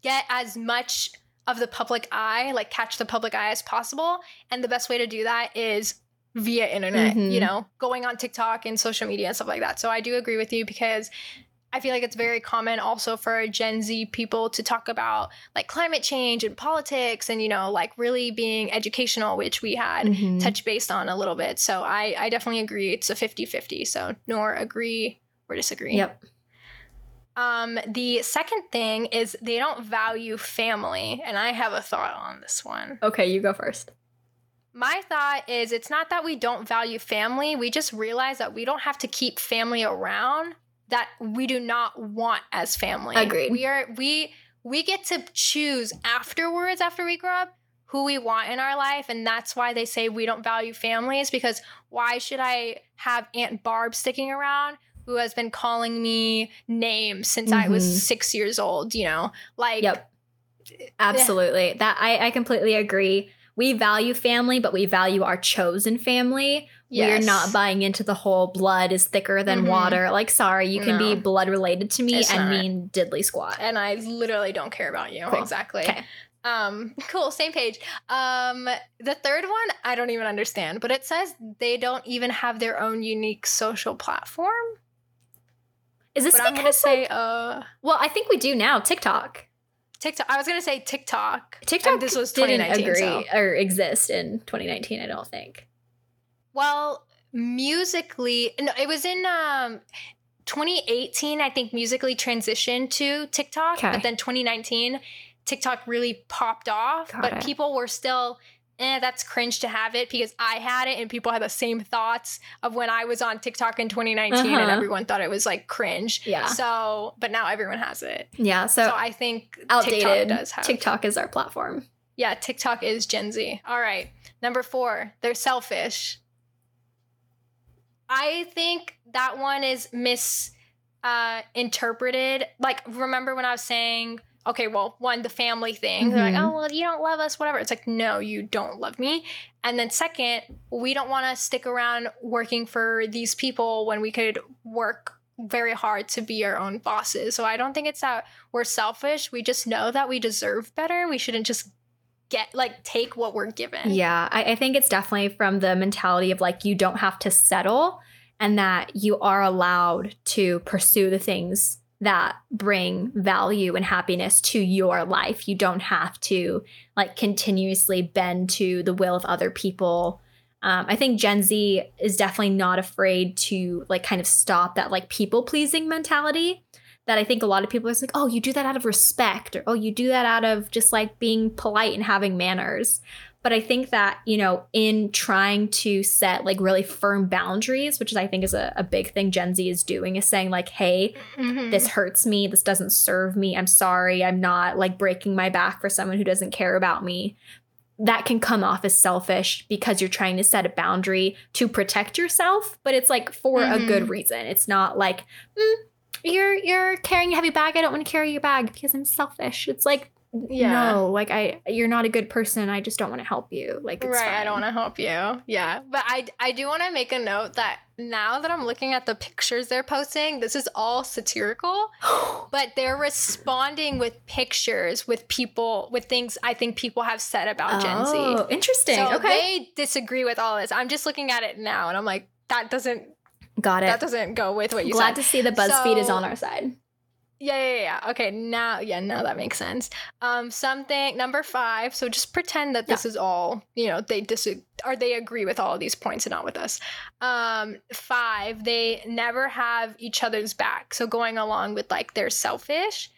get as much of the public eye, like catch the public eye as possible. And the best way to do that is via internet, mm-hmm. you know, going on TikTok and social media and stuff like that. So I do agree with you because I feel like it's very common also for Gen Z people to talk about like climate change and politics and, you know, like really being educational, which we had mm-hmm. touched based on a little bit. So I, I definitely agree. It's a fifty-fifty. So nor agree or disagree. Yep. Um, the second thing is they don't value family, and I have a thought on this one. Okay, you go first. My thought is it's not that we don't value family. We just realize that we don't have to keep family around that we do not want as family. Agreed. We are we we get to choose afterwards, after we grow up, who we want in our life, and that's why they say we don't value families, because why should I have Aunt Barb sticking around who has been calling me names since mm-hmm. I was six years old, you know? Like, yep. Absolutely. That I, I completely agree. We value family, but we value our chosen family. Yes. We're not buying into the whole blood is thicker than mm-hmm. water. Like, sorry, you can no. be blood related to me it's and not. mean diddly squat. And I literally don't care about you. Cool. Exactly. Okay. Um, cool. Same page. Um, the third one, I don't even understand, but it says they don't even have their own unique social platform. Is this but because I'm gonna say, like, uh, well, I think we do now. TikTok, TikTok. I was gonna say TikTok. TikTok. And this was twenty nineteen. Didn't agree so. or exist in twenty nineteen. I don't think. Well, Musically, no, it was in um, twenty eighteen. I think Musically transitioned to TikTok, okay. but then twenty nineteen, TikTok really popped off. Got but it. People were still. Eh, that's cringe to have it because I had it and people had the same thoughts of when I was on TikTok in twenty nineteen uh-huh. and everyone thought it was like cringe. Yeah. So, but now everyone has it. Yeah. So, so I think outdated. TikTok does have TikTok is our platform. Yeah. TikTok is Gen Z. All right. Number four, they're selfish. I think that one is misinterpreted. Uh, like, remember when I was saying, okay, well, one, the family thing. Mm-hmm. They're like, oh, well, you don't love us, whatever. It's like, no, you don't love me. And then second, we don't want to stick around working for these people when we could work very hard to be our own bosses. So I don't think it's that we're selfish. We just know that we deserve better. We shouldn't just get, like, take what we're given. Yeah, I, I think it's definitely from the mentality of, like, you don't have to settle and that you are allowed to pursue the things that bring value and happiness to your life. You don't have to like continuously bend to the will of other people. Um, I think Gen Z is definitely not afraid to like kind of stop that like people pleasing mentality that I think a lot of people are like, oh, you do that out of respect, or oh, you do that out of just like being polite and having manners. But I think that, you know, in trying to set like really firm boundaries, which is I think is a, a big thing Gen Z is doing, is saying like, hey, mm-hmm. this hurts me. This doesn't serve me. I'm sorry. I'm not like breaking my back for someone who doesn't care about me. That can come off as selfish because you're trying to set a boundary to protect yourself. But it's like for mm-hmm. a good reason. It's not like mm, you're you're carrying a heavy bag. I don't want to carry your bag because I'm selfish. It's like, yeah. no, like I, you're not a good person. I just don't want to help you. Like, it's right. Fine. I don't want to help you. Yeah. But I, I do want to make a note that now that I'm looking at the pictures they're posting, this is all satirical, but they're responding with pictures with people, with things I think people have said about oh, Gen Z. Oh, interesting. So okay. they disagree with all this. I'm just looking at it now and I'm like, that doesn't, got it. That doesn't go with what you Glad said. Glad to see the BuzzFeed so, is on our side. Yeah, yeah, yeah. Okay, now, yeah, now that makes sense. Um, something, number five, so just pretend that this yeah. is all, you know, they disagree, or they agree with all of these points and not with us. Um, five, they never have each other's back. So going along with, like, they're selfish.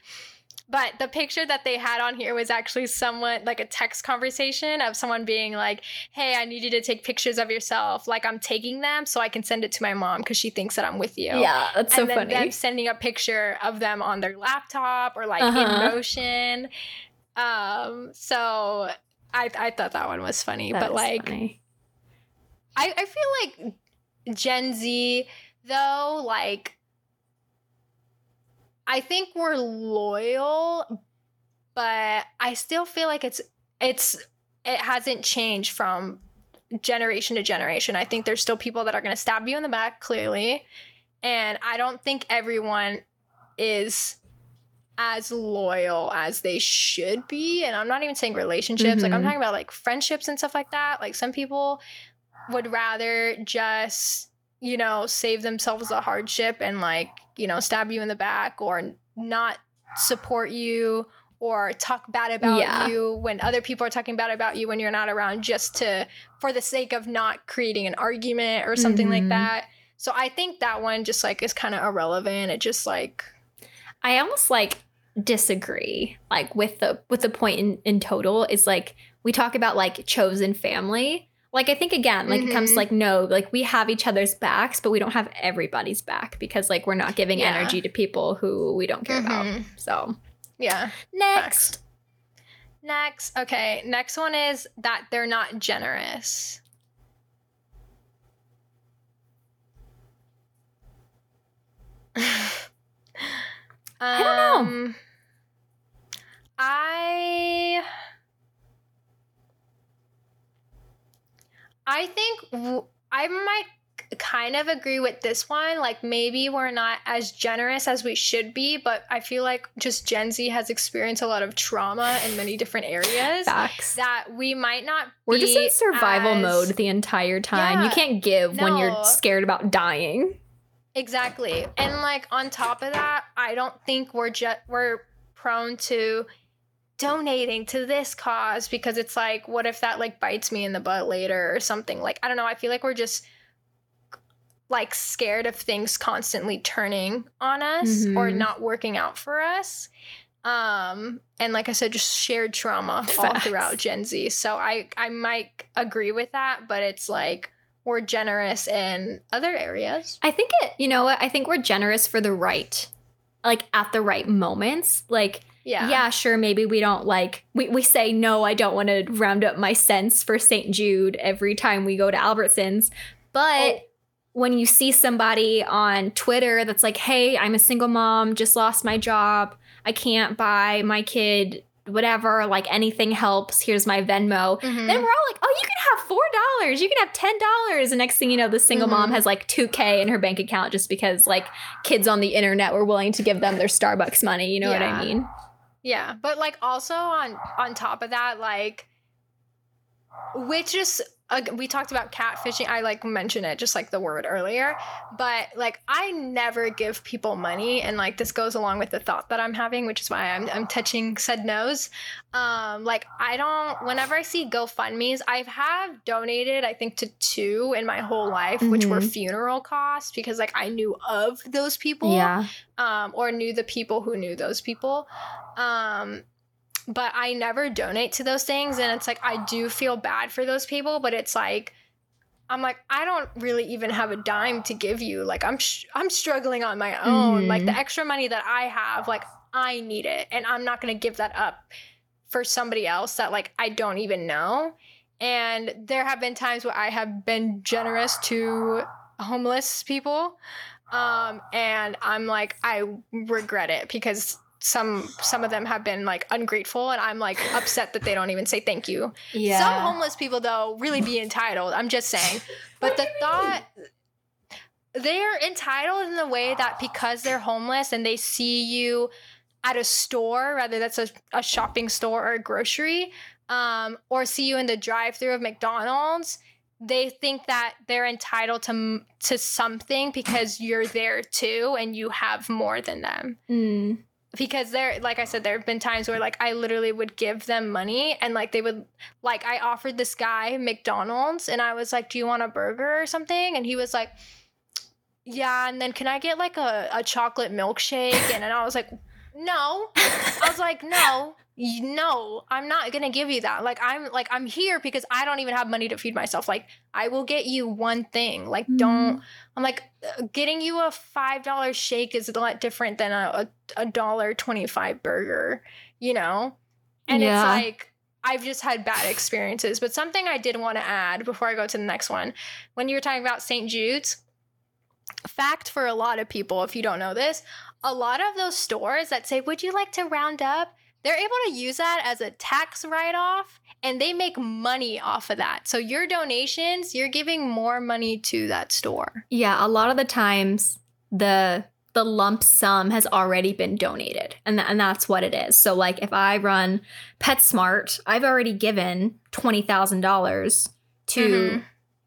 But the picture that they had on here was actually someone, like a text conversation of someone being like, hey, I need you to take pictures of yourself. Like, I'm taking them so I can send it to my mom because she thinks that I'm with you. Yeah, that's and so funny. And then them sending a picture of them on their laptop or like uh-huh. in motion. Um, so I, I thought that one was funny. That but like, funny. I, I feel like Gen Z, though, like, I think we're loyal, but I still feel like it's it's it hasn't changed from generation to generation. I think there's still people that are going to stab you in the back, clearly. And I don't think everyone is as loyal as they should be. And I'm not even saying relationships. Mm-hmm. Like, I'm talking about, like, friendships and stuff like that. Like, some people would rather just, you know, save themselves the hardship and, like, you know, stab you in the back or not support you or talk bad about yeah. you when other people are talking bad about you when you're not around, just to, for the sake of not creating an argument or something mm-hmm. like that. So I think that one just, like, is kind of irrelevant. It just, like, I almost, like, disagree, like, with the with the point in, in total is, like, we talk about, like, chosen family. Like, I think, again, like, mm-hmm. it comes to, like, no, like, we have each other's backs, but we don't have everybody's back because, like, we're not giving yeah. energy to people who we don't care mm-hmm. about. So, yeah. Next. Next. Next. Okay. Next one is that they're not generous. um, I don't know. I... I think w- I might kind of agree with this one. Like, maybe we're not as generous as we should be, but I feel like just Gen Z has experienced a lot of trauma in many different areas. Facts. That we might not we're be We're just in survival as, mode the entire time. Yeah, you can't give no. when you're scared about dying. Exactly. And, like, on top of that, I don't think we're je- we're prone to donating to this cause because it's like, what if that, like, bites me in the butt later or something? Like, I don't know. I feel like we're just, like, scared of things constantly turning on us mm-hmm. or not working out for us. Um, and like I said, just shared trauma all Facts. Throughout Gen Z. So I, I might agree with that, but it's like, we're generous in other areas. I think it, you know what? I think we're generous for the right, like, at the right moments. Like, Yeah. yeah, sure, maybe we don't, like, we, we say, no, I don't want to round up my cents for Saint Jude every time we go to Albertsons. But oh. when you see somebody on Twitter that's like, hey, I'm a single mom, just lost my job, I can't buy my kid whatever, like, anything helps, here's my Venmo. Mm-hmm. Then we're all like, oh, you can have four dollars, you can have ten dollars. And next thing you know, the single mm-hmm. mom has, like, two K in her bank account just because, like, kids on the internet were willing to give them their Starbucks money. You know yeah. what I mean? Yeah, but, like, also on on top of that, like, which is, uh, we talked about catfishing. I, like, mentioned it, just, like, the word earlier. But, like, I never give people money. And, like, this goes along with the thought that I'm having, which is why I'm I'm touching said no's. Um, like, I don't, whenever I see GoFundMes, I have donated, I think, to two in my whole life, mm-hmm. which were funeral costs because, like, I knew of those people. Yeah. Um, or knew the people who knew those people. Um, but I never donate to those things. And it's like, I do feel bad for those people, but it's like, I'm like, I don't really even have a dime to give you. Like, I'm, sh- I'm struggling on my own. Mm-hmm. Like, the extra money that I have, like, I need it. And I'm not going to give that up for somebody else that, like, I don't even know. And there have been times where I have been generous to homeless people. Um, and I'm like, I regret it because some some of them have been like ungrateful, and I'm like upset that they don't even say thank you. Yeah. Some homeless people though really be entitled. I'm just saying. But the thought they're entitled in the way that because they're homeless and they see you at a store, whether that's a, a shopping store or a grocery, um, or see you in the drive-thru of McDonald's, they think that they're entitled to to something because you're there too and you have more than them. Mm. Because there, like I said, there have been times where like I literally would give them money and like they would, like I offered this guy McDonald's and I was like, do you want a burger or something? And he was like, yeah. And then can I get like a, a chocolate milkshake? And, and I was like, no. I was like, no. No, I'm not going to give you that. Like, I'm like, I'm here because I don't even have money to feed myself. Like, I will get you one thing. Like, mm. don't, I'm like, getting you a five dollar shake is a lot different than a a dollar twenty-five burger, you know? And yeah. it's like, I've just had bad experiences. But something I did want to add before I go to the next one, when you were talking about Saint Jude's, fact for a lot of people, if you don't know this, a lot of those stores that say, would you like to round up? They're able to use that as a tax write-off, and they make money off of that. So your donations, you're giving more money to that store. Yeah, a lot of the times the the lump sum has already been donated, and th- and that's what it is. So like if I run PetSmart, I've already given twenty thousand dollars to, mm-hmm.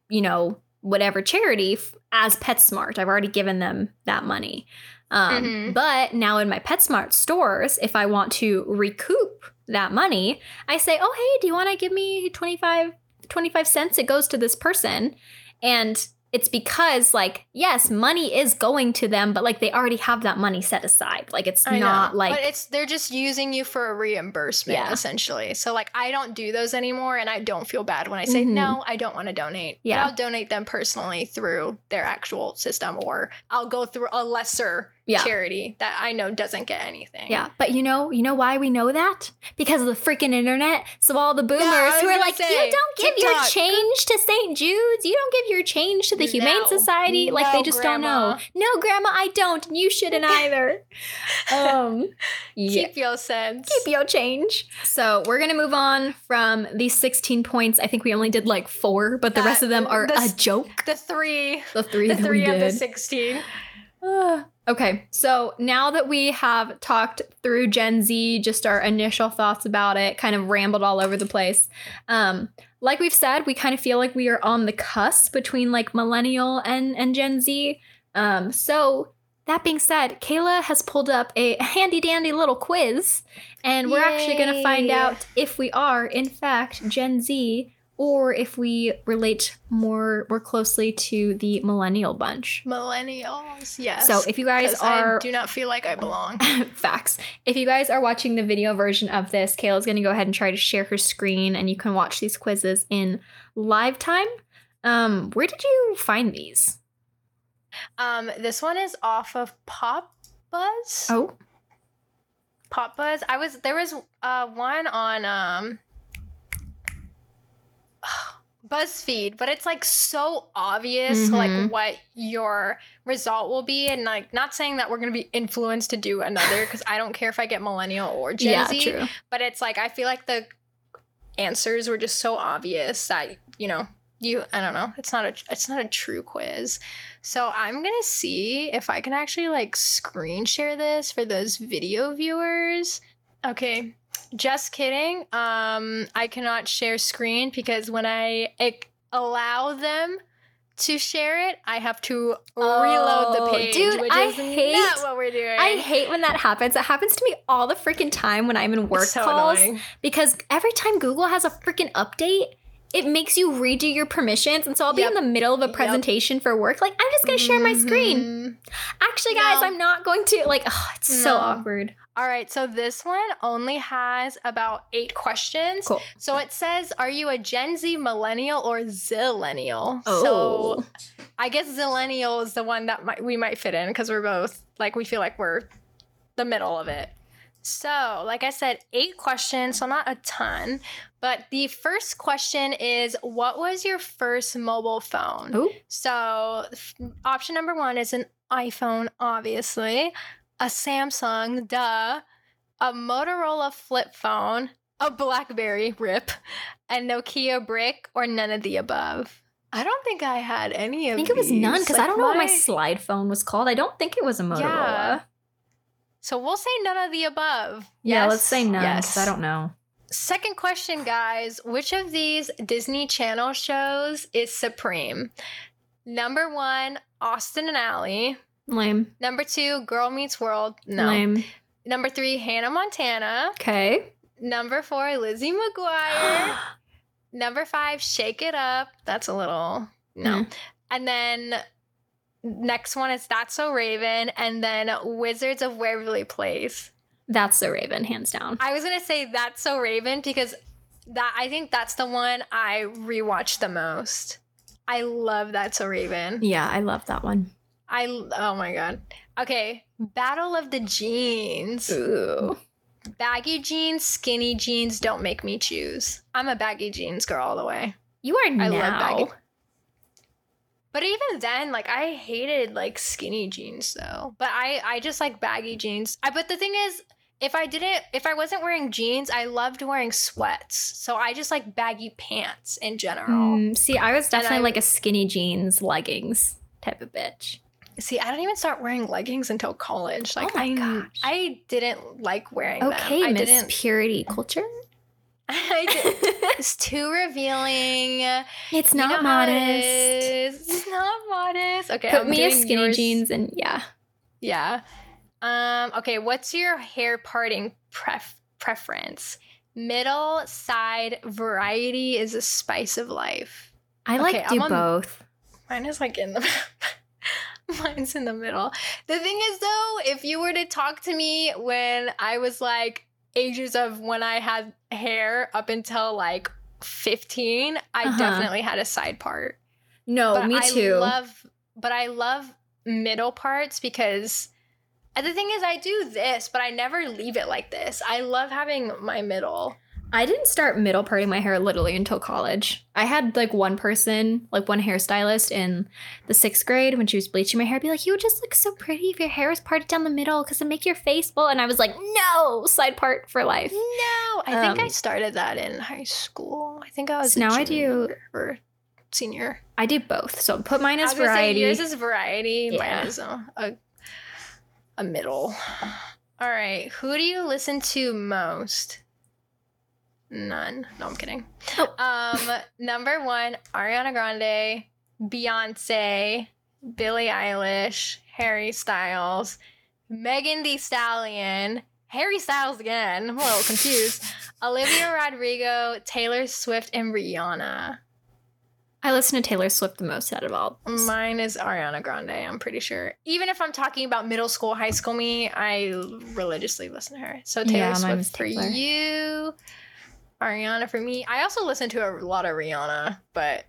you know, whatever charity f- as PetSmart. I've already given them that money. Um, mm-hmm. But now in my PetSmart stores, if I want to recoup that money, I say, oh, hey, do you want to give me twenty-five, twenty-five cents? It goes to this person. And it's because like, yes, money is going to them, but like they already have that money set aside. Like it's I not know. like but it's they're just using you for a reimbursement, yeah. essentially. So like I don't do those anymore. And I don't feel bad when I say, mm-hmm. no, I don't want to donate. Yeah. But I'll donate them personally through their actual system, or I'll go through a lesser yeah. charity that I know doesn't get anything. Yeah. But you know, you know why we know that? Because of the freaking internet. So all the boomers yeah, who are like, say, you don't give TikTok. your change to Saint Jude's. You don't give your change to the Humane no. Society. No, like they just grandma. don't know. No, grandma, I don't. And you shouldn't either. um, yeah. Keep your sense. Keep your change. So we're going to move on from these sixteen points. I think we only did like four, but the that, rest of them are the, a joke. The three. The three, the three of the sixteen. Uh, okay, so now that we have talked through Gen Z, just our initial thoughts about it, kind of rambled all over the place. Um, like we've said, we kind of feel like we are on the cusp between like millennial and, and Gen Z. Um, so that being said, Kayla has pulled up a handy dandy little quiz, and we're Yay. actually going to find out if we are, in fact, Gen Z, or if we relate more more closely to the millennial bunch. Millennials, yes. So if you guys are... I do not feel like I belong. Facts. If you guys are watching the video version of this, Kayla's going to go ahead and try to share her screen, and you can watch these quizzes in live time. Um, where did you find these? Um, this one is off of Pop Buzz. Oh. Pop Buzz. I was... There was uh, one on... Um, BuzzFeed, but it's like so obvious mm-hmm. like what your result will be, and like not saying that we're going to be influenced to do another, because I don't care if I get millennial or Gen yeah, Z true. But it's like I feel like the answers were just so obvious that you know you I don't know it's not a it's not a true quiz. So I'm gonna see if I can actually like screen share this for those video viewers. Okay. Just kidding. Um, I cannot share screen because when I ec- allow them to share it, I have to oh, reload the page. Dude, which I is hate not what we're doing. I hate when that happens. It happens to me all the freaking time when I'm in work so calls annoying. Because every time Google has a freaking update, it makes you redo your permissions. And so I'll be yep. in the middle of a presentation yep. for work. Like, I'm just going to share mm-hmm. my screen. Actually, guys, no. I'm not going to. Like, oh, it's no. so awkward. All right. So this one only has about eight questions. Cool. So it says, are you a Gen Z, millennial, or zillennial? Oh. So I guess zillennial is the one that might, we might fit in because we're both like, we feel like we're the middle of it. So, like I said, eight questions, so not a ton. But the first question is, what was your first mobile phone? Ooh. So, f- option number one is an iPhone, obviously. A Samsung, duh. a Motorola flip phone, a BlackBerry, rip, a Nokia brick, or none of the above. I don't think I had any of I think these. It was none, because like I don't my... know what my slide phone was called. I don't think it was a Motorola. Yeah. So we'll say none of the above. Yeah, yes. Let's say none, because yes. I don't know. Second question, guys. Which of these Disney Channel shows is supreme? Number one, Austin and Ally. Lame. Number two, Girl Meets World. No. Lame. Number three, Hannah Montana. Okay. Number four, Lizzie McGuire. Number five, Shake It Up. That's a little, no. Mm. And then next one is That's So Raven. And then Wizards of Waverly Place. That's So Raven, hands down. I was going to say That's So Raven because that I think that's the one I rewatched the most. I love That's So Raven. Yeah, I love that one. I, oh my God. Okay, Battle of the Jeans. Ooh. Baggy jeans, skinny jeans, don't make me choose. I'm a baggy jeans girl all the way. You are now. I love baggy. But even then, like, I hated, like, skinny jeans, though. But I, I just like baggy jeans. I, but the thing is, if I didn't, if I wasn't wearing jeans, I loved wearing sweats. So I just like baggy pants in general. Mm, see, I was definitely I, like a skinny jeans, leggings type of bitch. See, I didn't even start wearing leggings until college. Like, oh my I, gosh. I didn't like wearing okay, them. Okay, Miss Purity Culture. I did. It's too revealing. It's not you know modest. It it's not modest. Okay, put I'm me in skinny yours. jeans and yeah, yeah. Um. Okay, what's your hair parting pref- preference? Middle, side, variety is a spice of life. I like okay, do on, both. Mine is like in the. Mine's in the middle. The thing is, though, if you were to talk to me when I was like ages of when I had hair up until like fifteen, I uh-huh. definitely had a side part. No, but me too. I love, but I love middle parts because the thing is, I do this, but I never leave it like this. I love having my middle. I didn't start middle parting my hair literally until college. I had like one person, like one hairstylist in the sixth grade when she was bleaching my hair, be like, you would just look so pretty if your hair was parted down the middle because it'd make your face full. And I was like, no, side part for life. No, I um, think I started that in high school. I think I was so now I do or senior. I do both. So put mine as variety. Say, yours is variety. Yeah. Mine is a, a, a middle. All right. Who do you listen to most? None. No, I'm kidding. Oh. Um, number one, Ariana Grande, Beyonce, Billie Eilish, Harry Styles, Megan Thee Stallion, Harry Styles again. I'm a little confused. Olivia Rodrigo, Taylor Swift, and Rihanna. I listen to Taylor Swift the most out of all. Mine is Ariana Grande, I'm pretty sure. Even if I'm talking about middle school, high school me, I religiously listen to her. So Taylor yeah, Swift for Taylor. you. Ariana for me. I also listen to a lot of Rihanna, but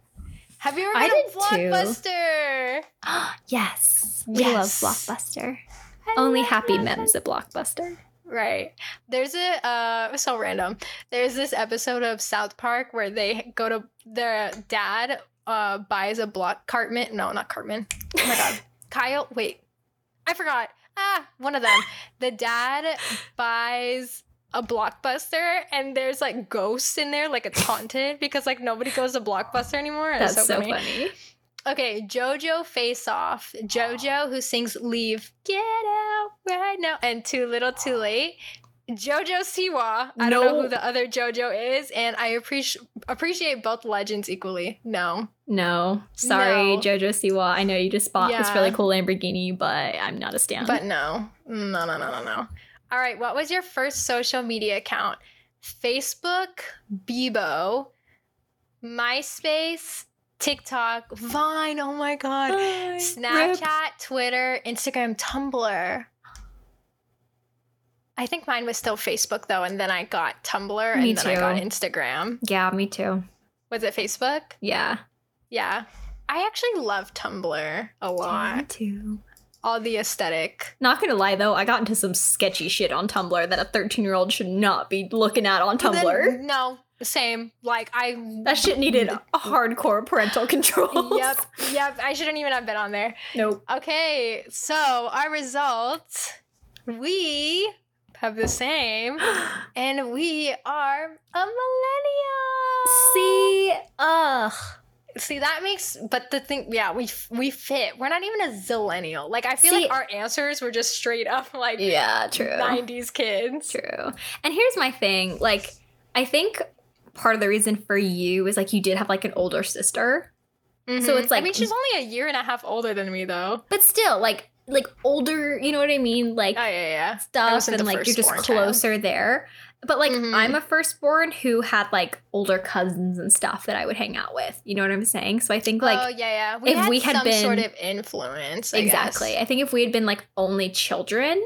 have you ever heard of Blockbuster? yes. We yes. love Blockbuster. I Only love happy Blockbuster. memes at Blockbuster. Right. There's a, uh, so random. There's this episode of South Park where they go to, their dad uh, buys a block, Cartman, no, not Cartman. Oh my God. Kyle, wait. I forgot. Ah, one of them. The dad buys a Blockbuster and there's like ghosts in there, like it's haunted because like nobody goes to Blockbuster anymore. That's, That's so, so funny. funny. Okay, JoJo Face Off. JoJo, who sings Leave, Get Out Right Now, and Too Little Too Late. JoJo Siwa. I no. don't know who the other JoJo is, and I appreci- appreciate both legends equally. No. No. Sorry, no. JoJo Siwa. I know you just bought yeah. this really cool Lamborghini, but I'm not a stan. But no. No, no, no, no, no. All right, what was your first social media account? Facebook, Bebo, MySpace, TikTok, Vine, oh my God, Vine, Snapchat, rip. Twitter, Instagram, Tumblr. I think mine was still Facebook, though, and then I got Tumblr, and me then too. I got Instagram. Yeah, me too. Was it Facebook? Yeah. Yeah. I actually love Tumblr a lot. Me too. All the aesthetic. Not gonna lie, though, I got into some sketchy shit on Tumblr that a thirteen-year-old should not be looking at on Tumblr. Then, no, same. Like, I... That shit needed a hardcore parental controls. Yep, yep. I shouldn't even have been on there. Nope. Okay, so our results. We have the same. And we are a millennial. See? Ugh. See, that makes, but the thing, yeah, we we fit. We're not even a zillennial. Like, I feel See, like our answers were just straight up, like, yeah, true. nineties kids. True. And here's my thing. Like, I think part of the reason for you is, like, you did have, like, an older sister. Mm-hmm. So it's, like. I mean, she's only a year and a half older than me, though. But still, like, like older, you know what I mean? Like, oh, yeah, yeah. stuff and, like, you're just closer child. There. But, like, mm-hmm. I'm a firstborn who had, like, older cousins and stuff that I would hang out with. You know what I'm saying? So I think, like, oh, yeah, yeah. We if had we had some been, sort of influence, I Exactly. guess. I think if we had been, like, only children,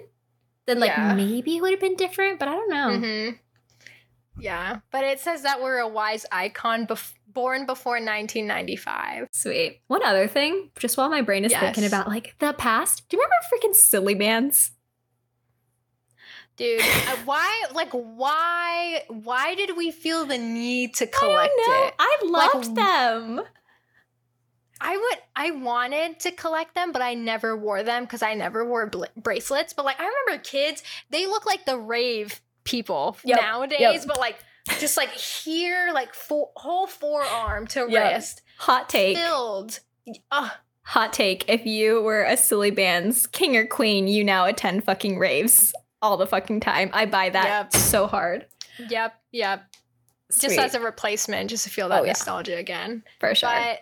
then, like, yeah. maybe it would have been different. But I don't know. Mm-hmm. Yeah. But it says that we're a wise icon bef- born before nineteen ninety-five. Sweet. One other thing, just while my brain is yes. thinking about, like, the past. Do you remember freaking Silly Bands? Dude, why, like, why, why did we feel the need to collect it? I don't know. I loved like, them. I would, I wanted to collect them, but I never wore them because I never wore bl- bracelets. But, like, I remember kids, they look like the rave people yep. nowadays, yep. but, like, just, like, here, like, full, whole forearm to yep. wrist. Hot take. Filled. Ugh. Hot take. If you were a Silly Bands king or queen, you now attend fucking raves. All the fucking time. I buy that yep. so hard. Yep, yep. Sweet. Just as a replacement, just to feel that oh, nostalgia yeah. again. For sure. But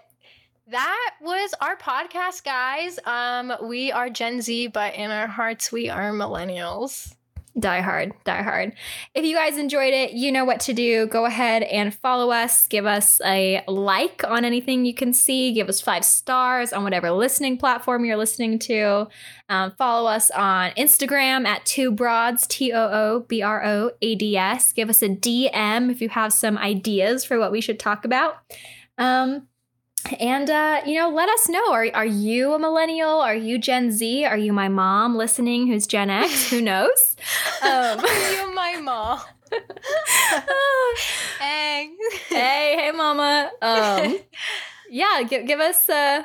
that was our podcast, guys. Um, we are Gen Z, but in our hearts, we are millennials. Die hard, die hard. If you guys enjoyed it, you know what to do. Go ahead and follow us. Give us a like on anything you can see. Give us five stars on whatever listening platform you're listening to. Um, follow us on Instagram at Two Broads, T O O B R O A D S. Give us a D M if you have some ideas for what we should talk about. Um, and, uh, you know, let us know. Are, are you a millennial? Are you Gen Z? Are you my mom listening who's Gen X? Who knows? Um, are you my mom? Hey. Hey, hey, mama. Um, yeah, give, give us uh,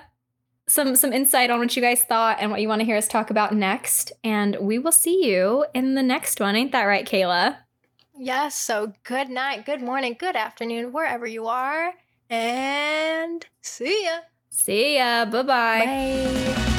some, some insight on what you guys thought and what you want to hear us talk about next. And we will see you in the next one. Ain't that right, Kayla? Yes. So good night, good morning, good afternoon, wherever you are. And see ya. See ya. Bye-bye. Bye.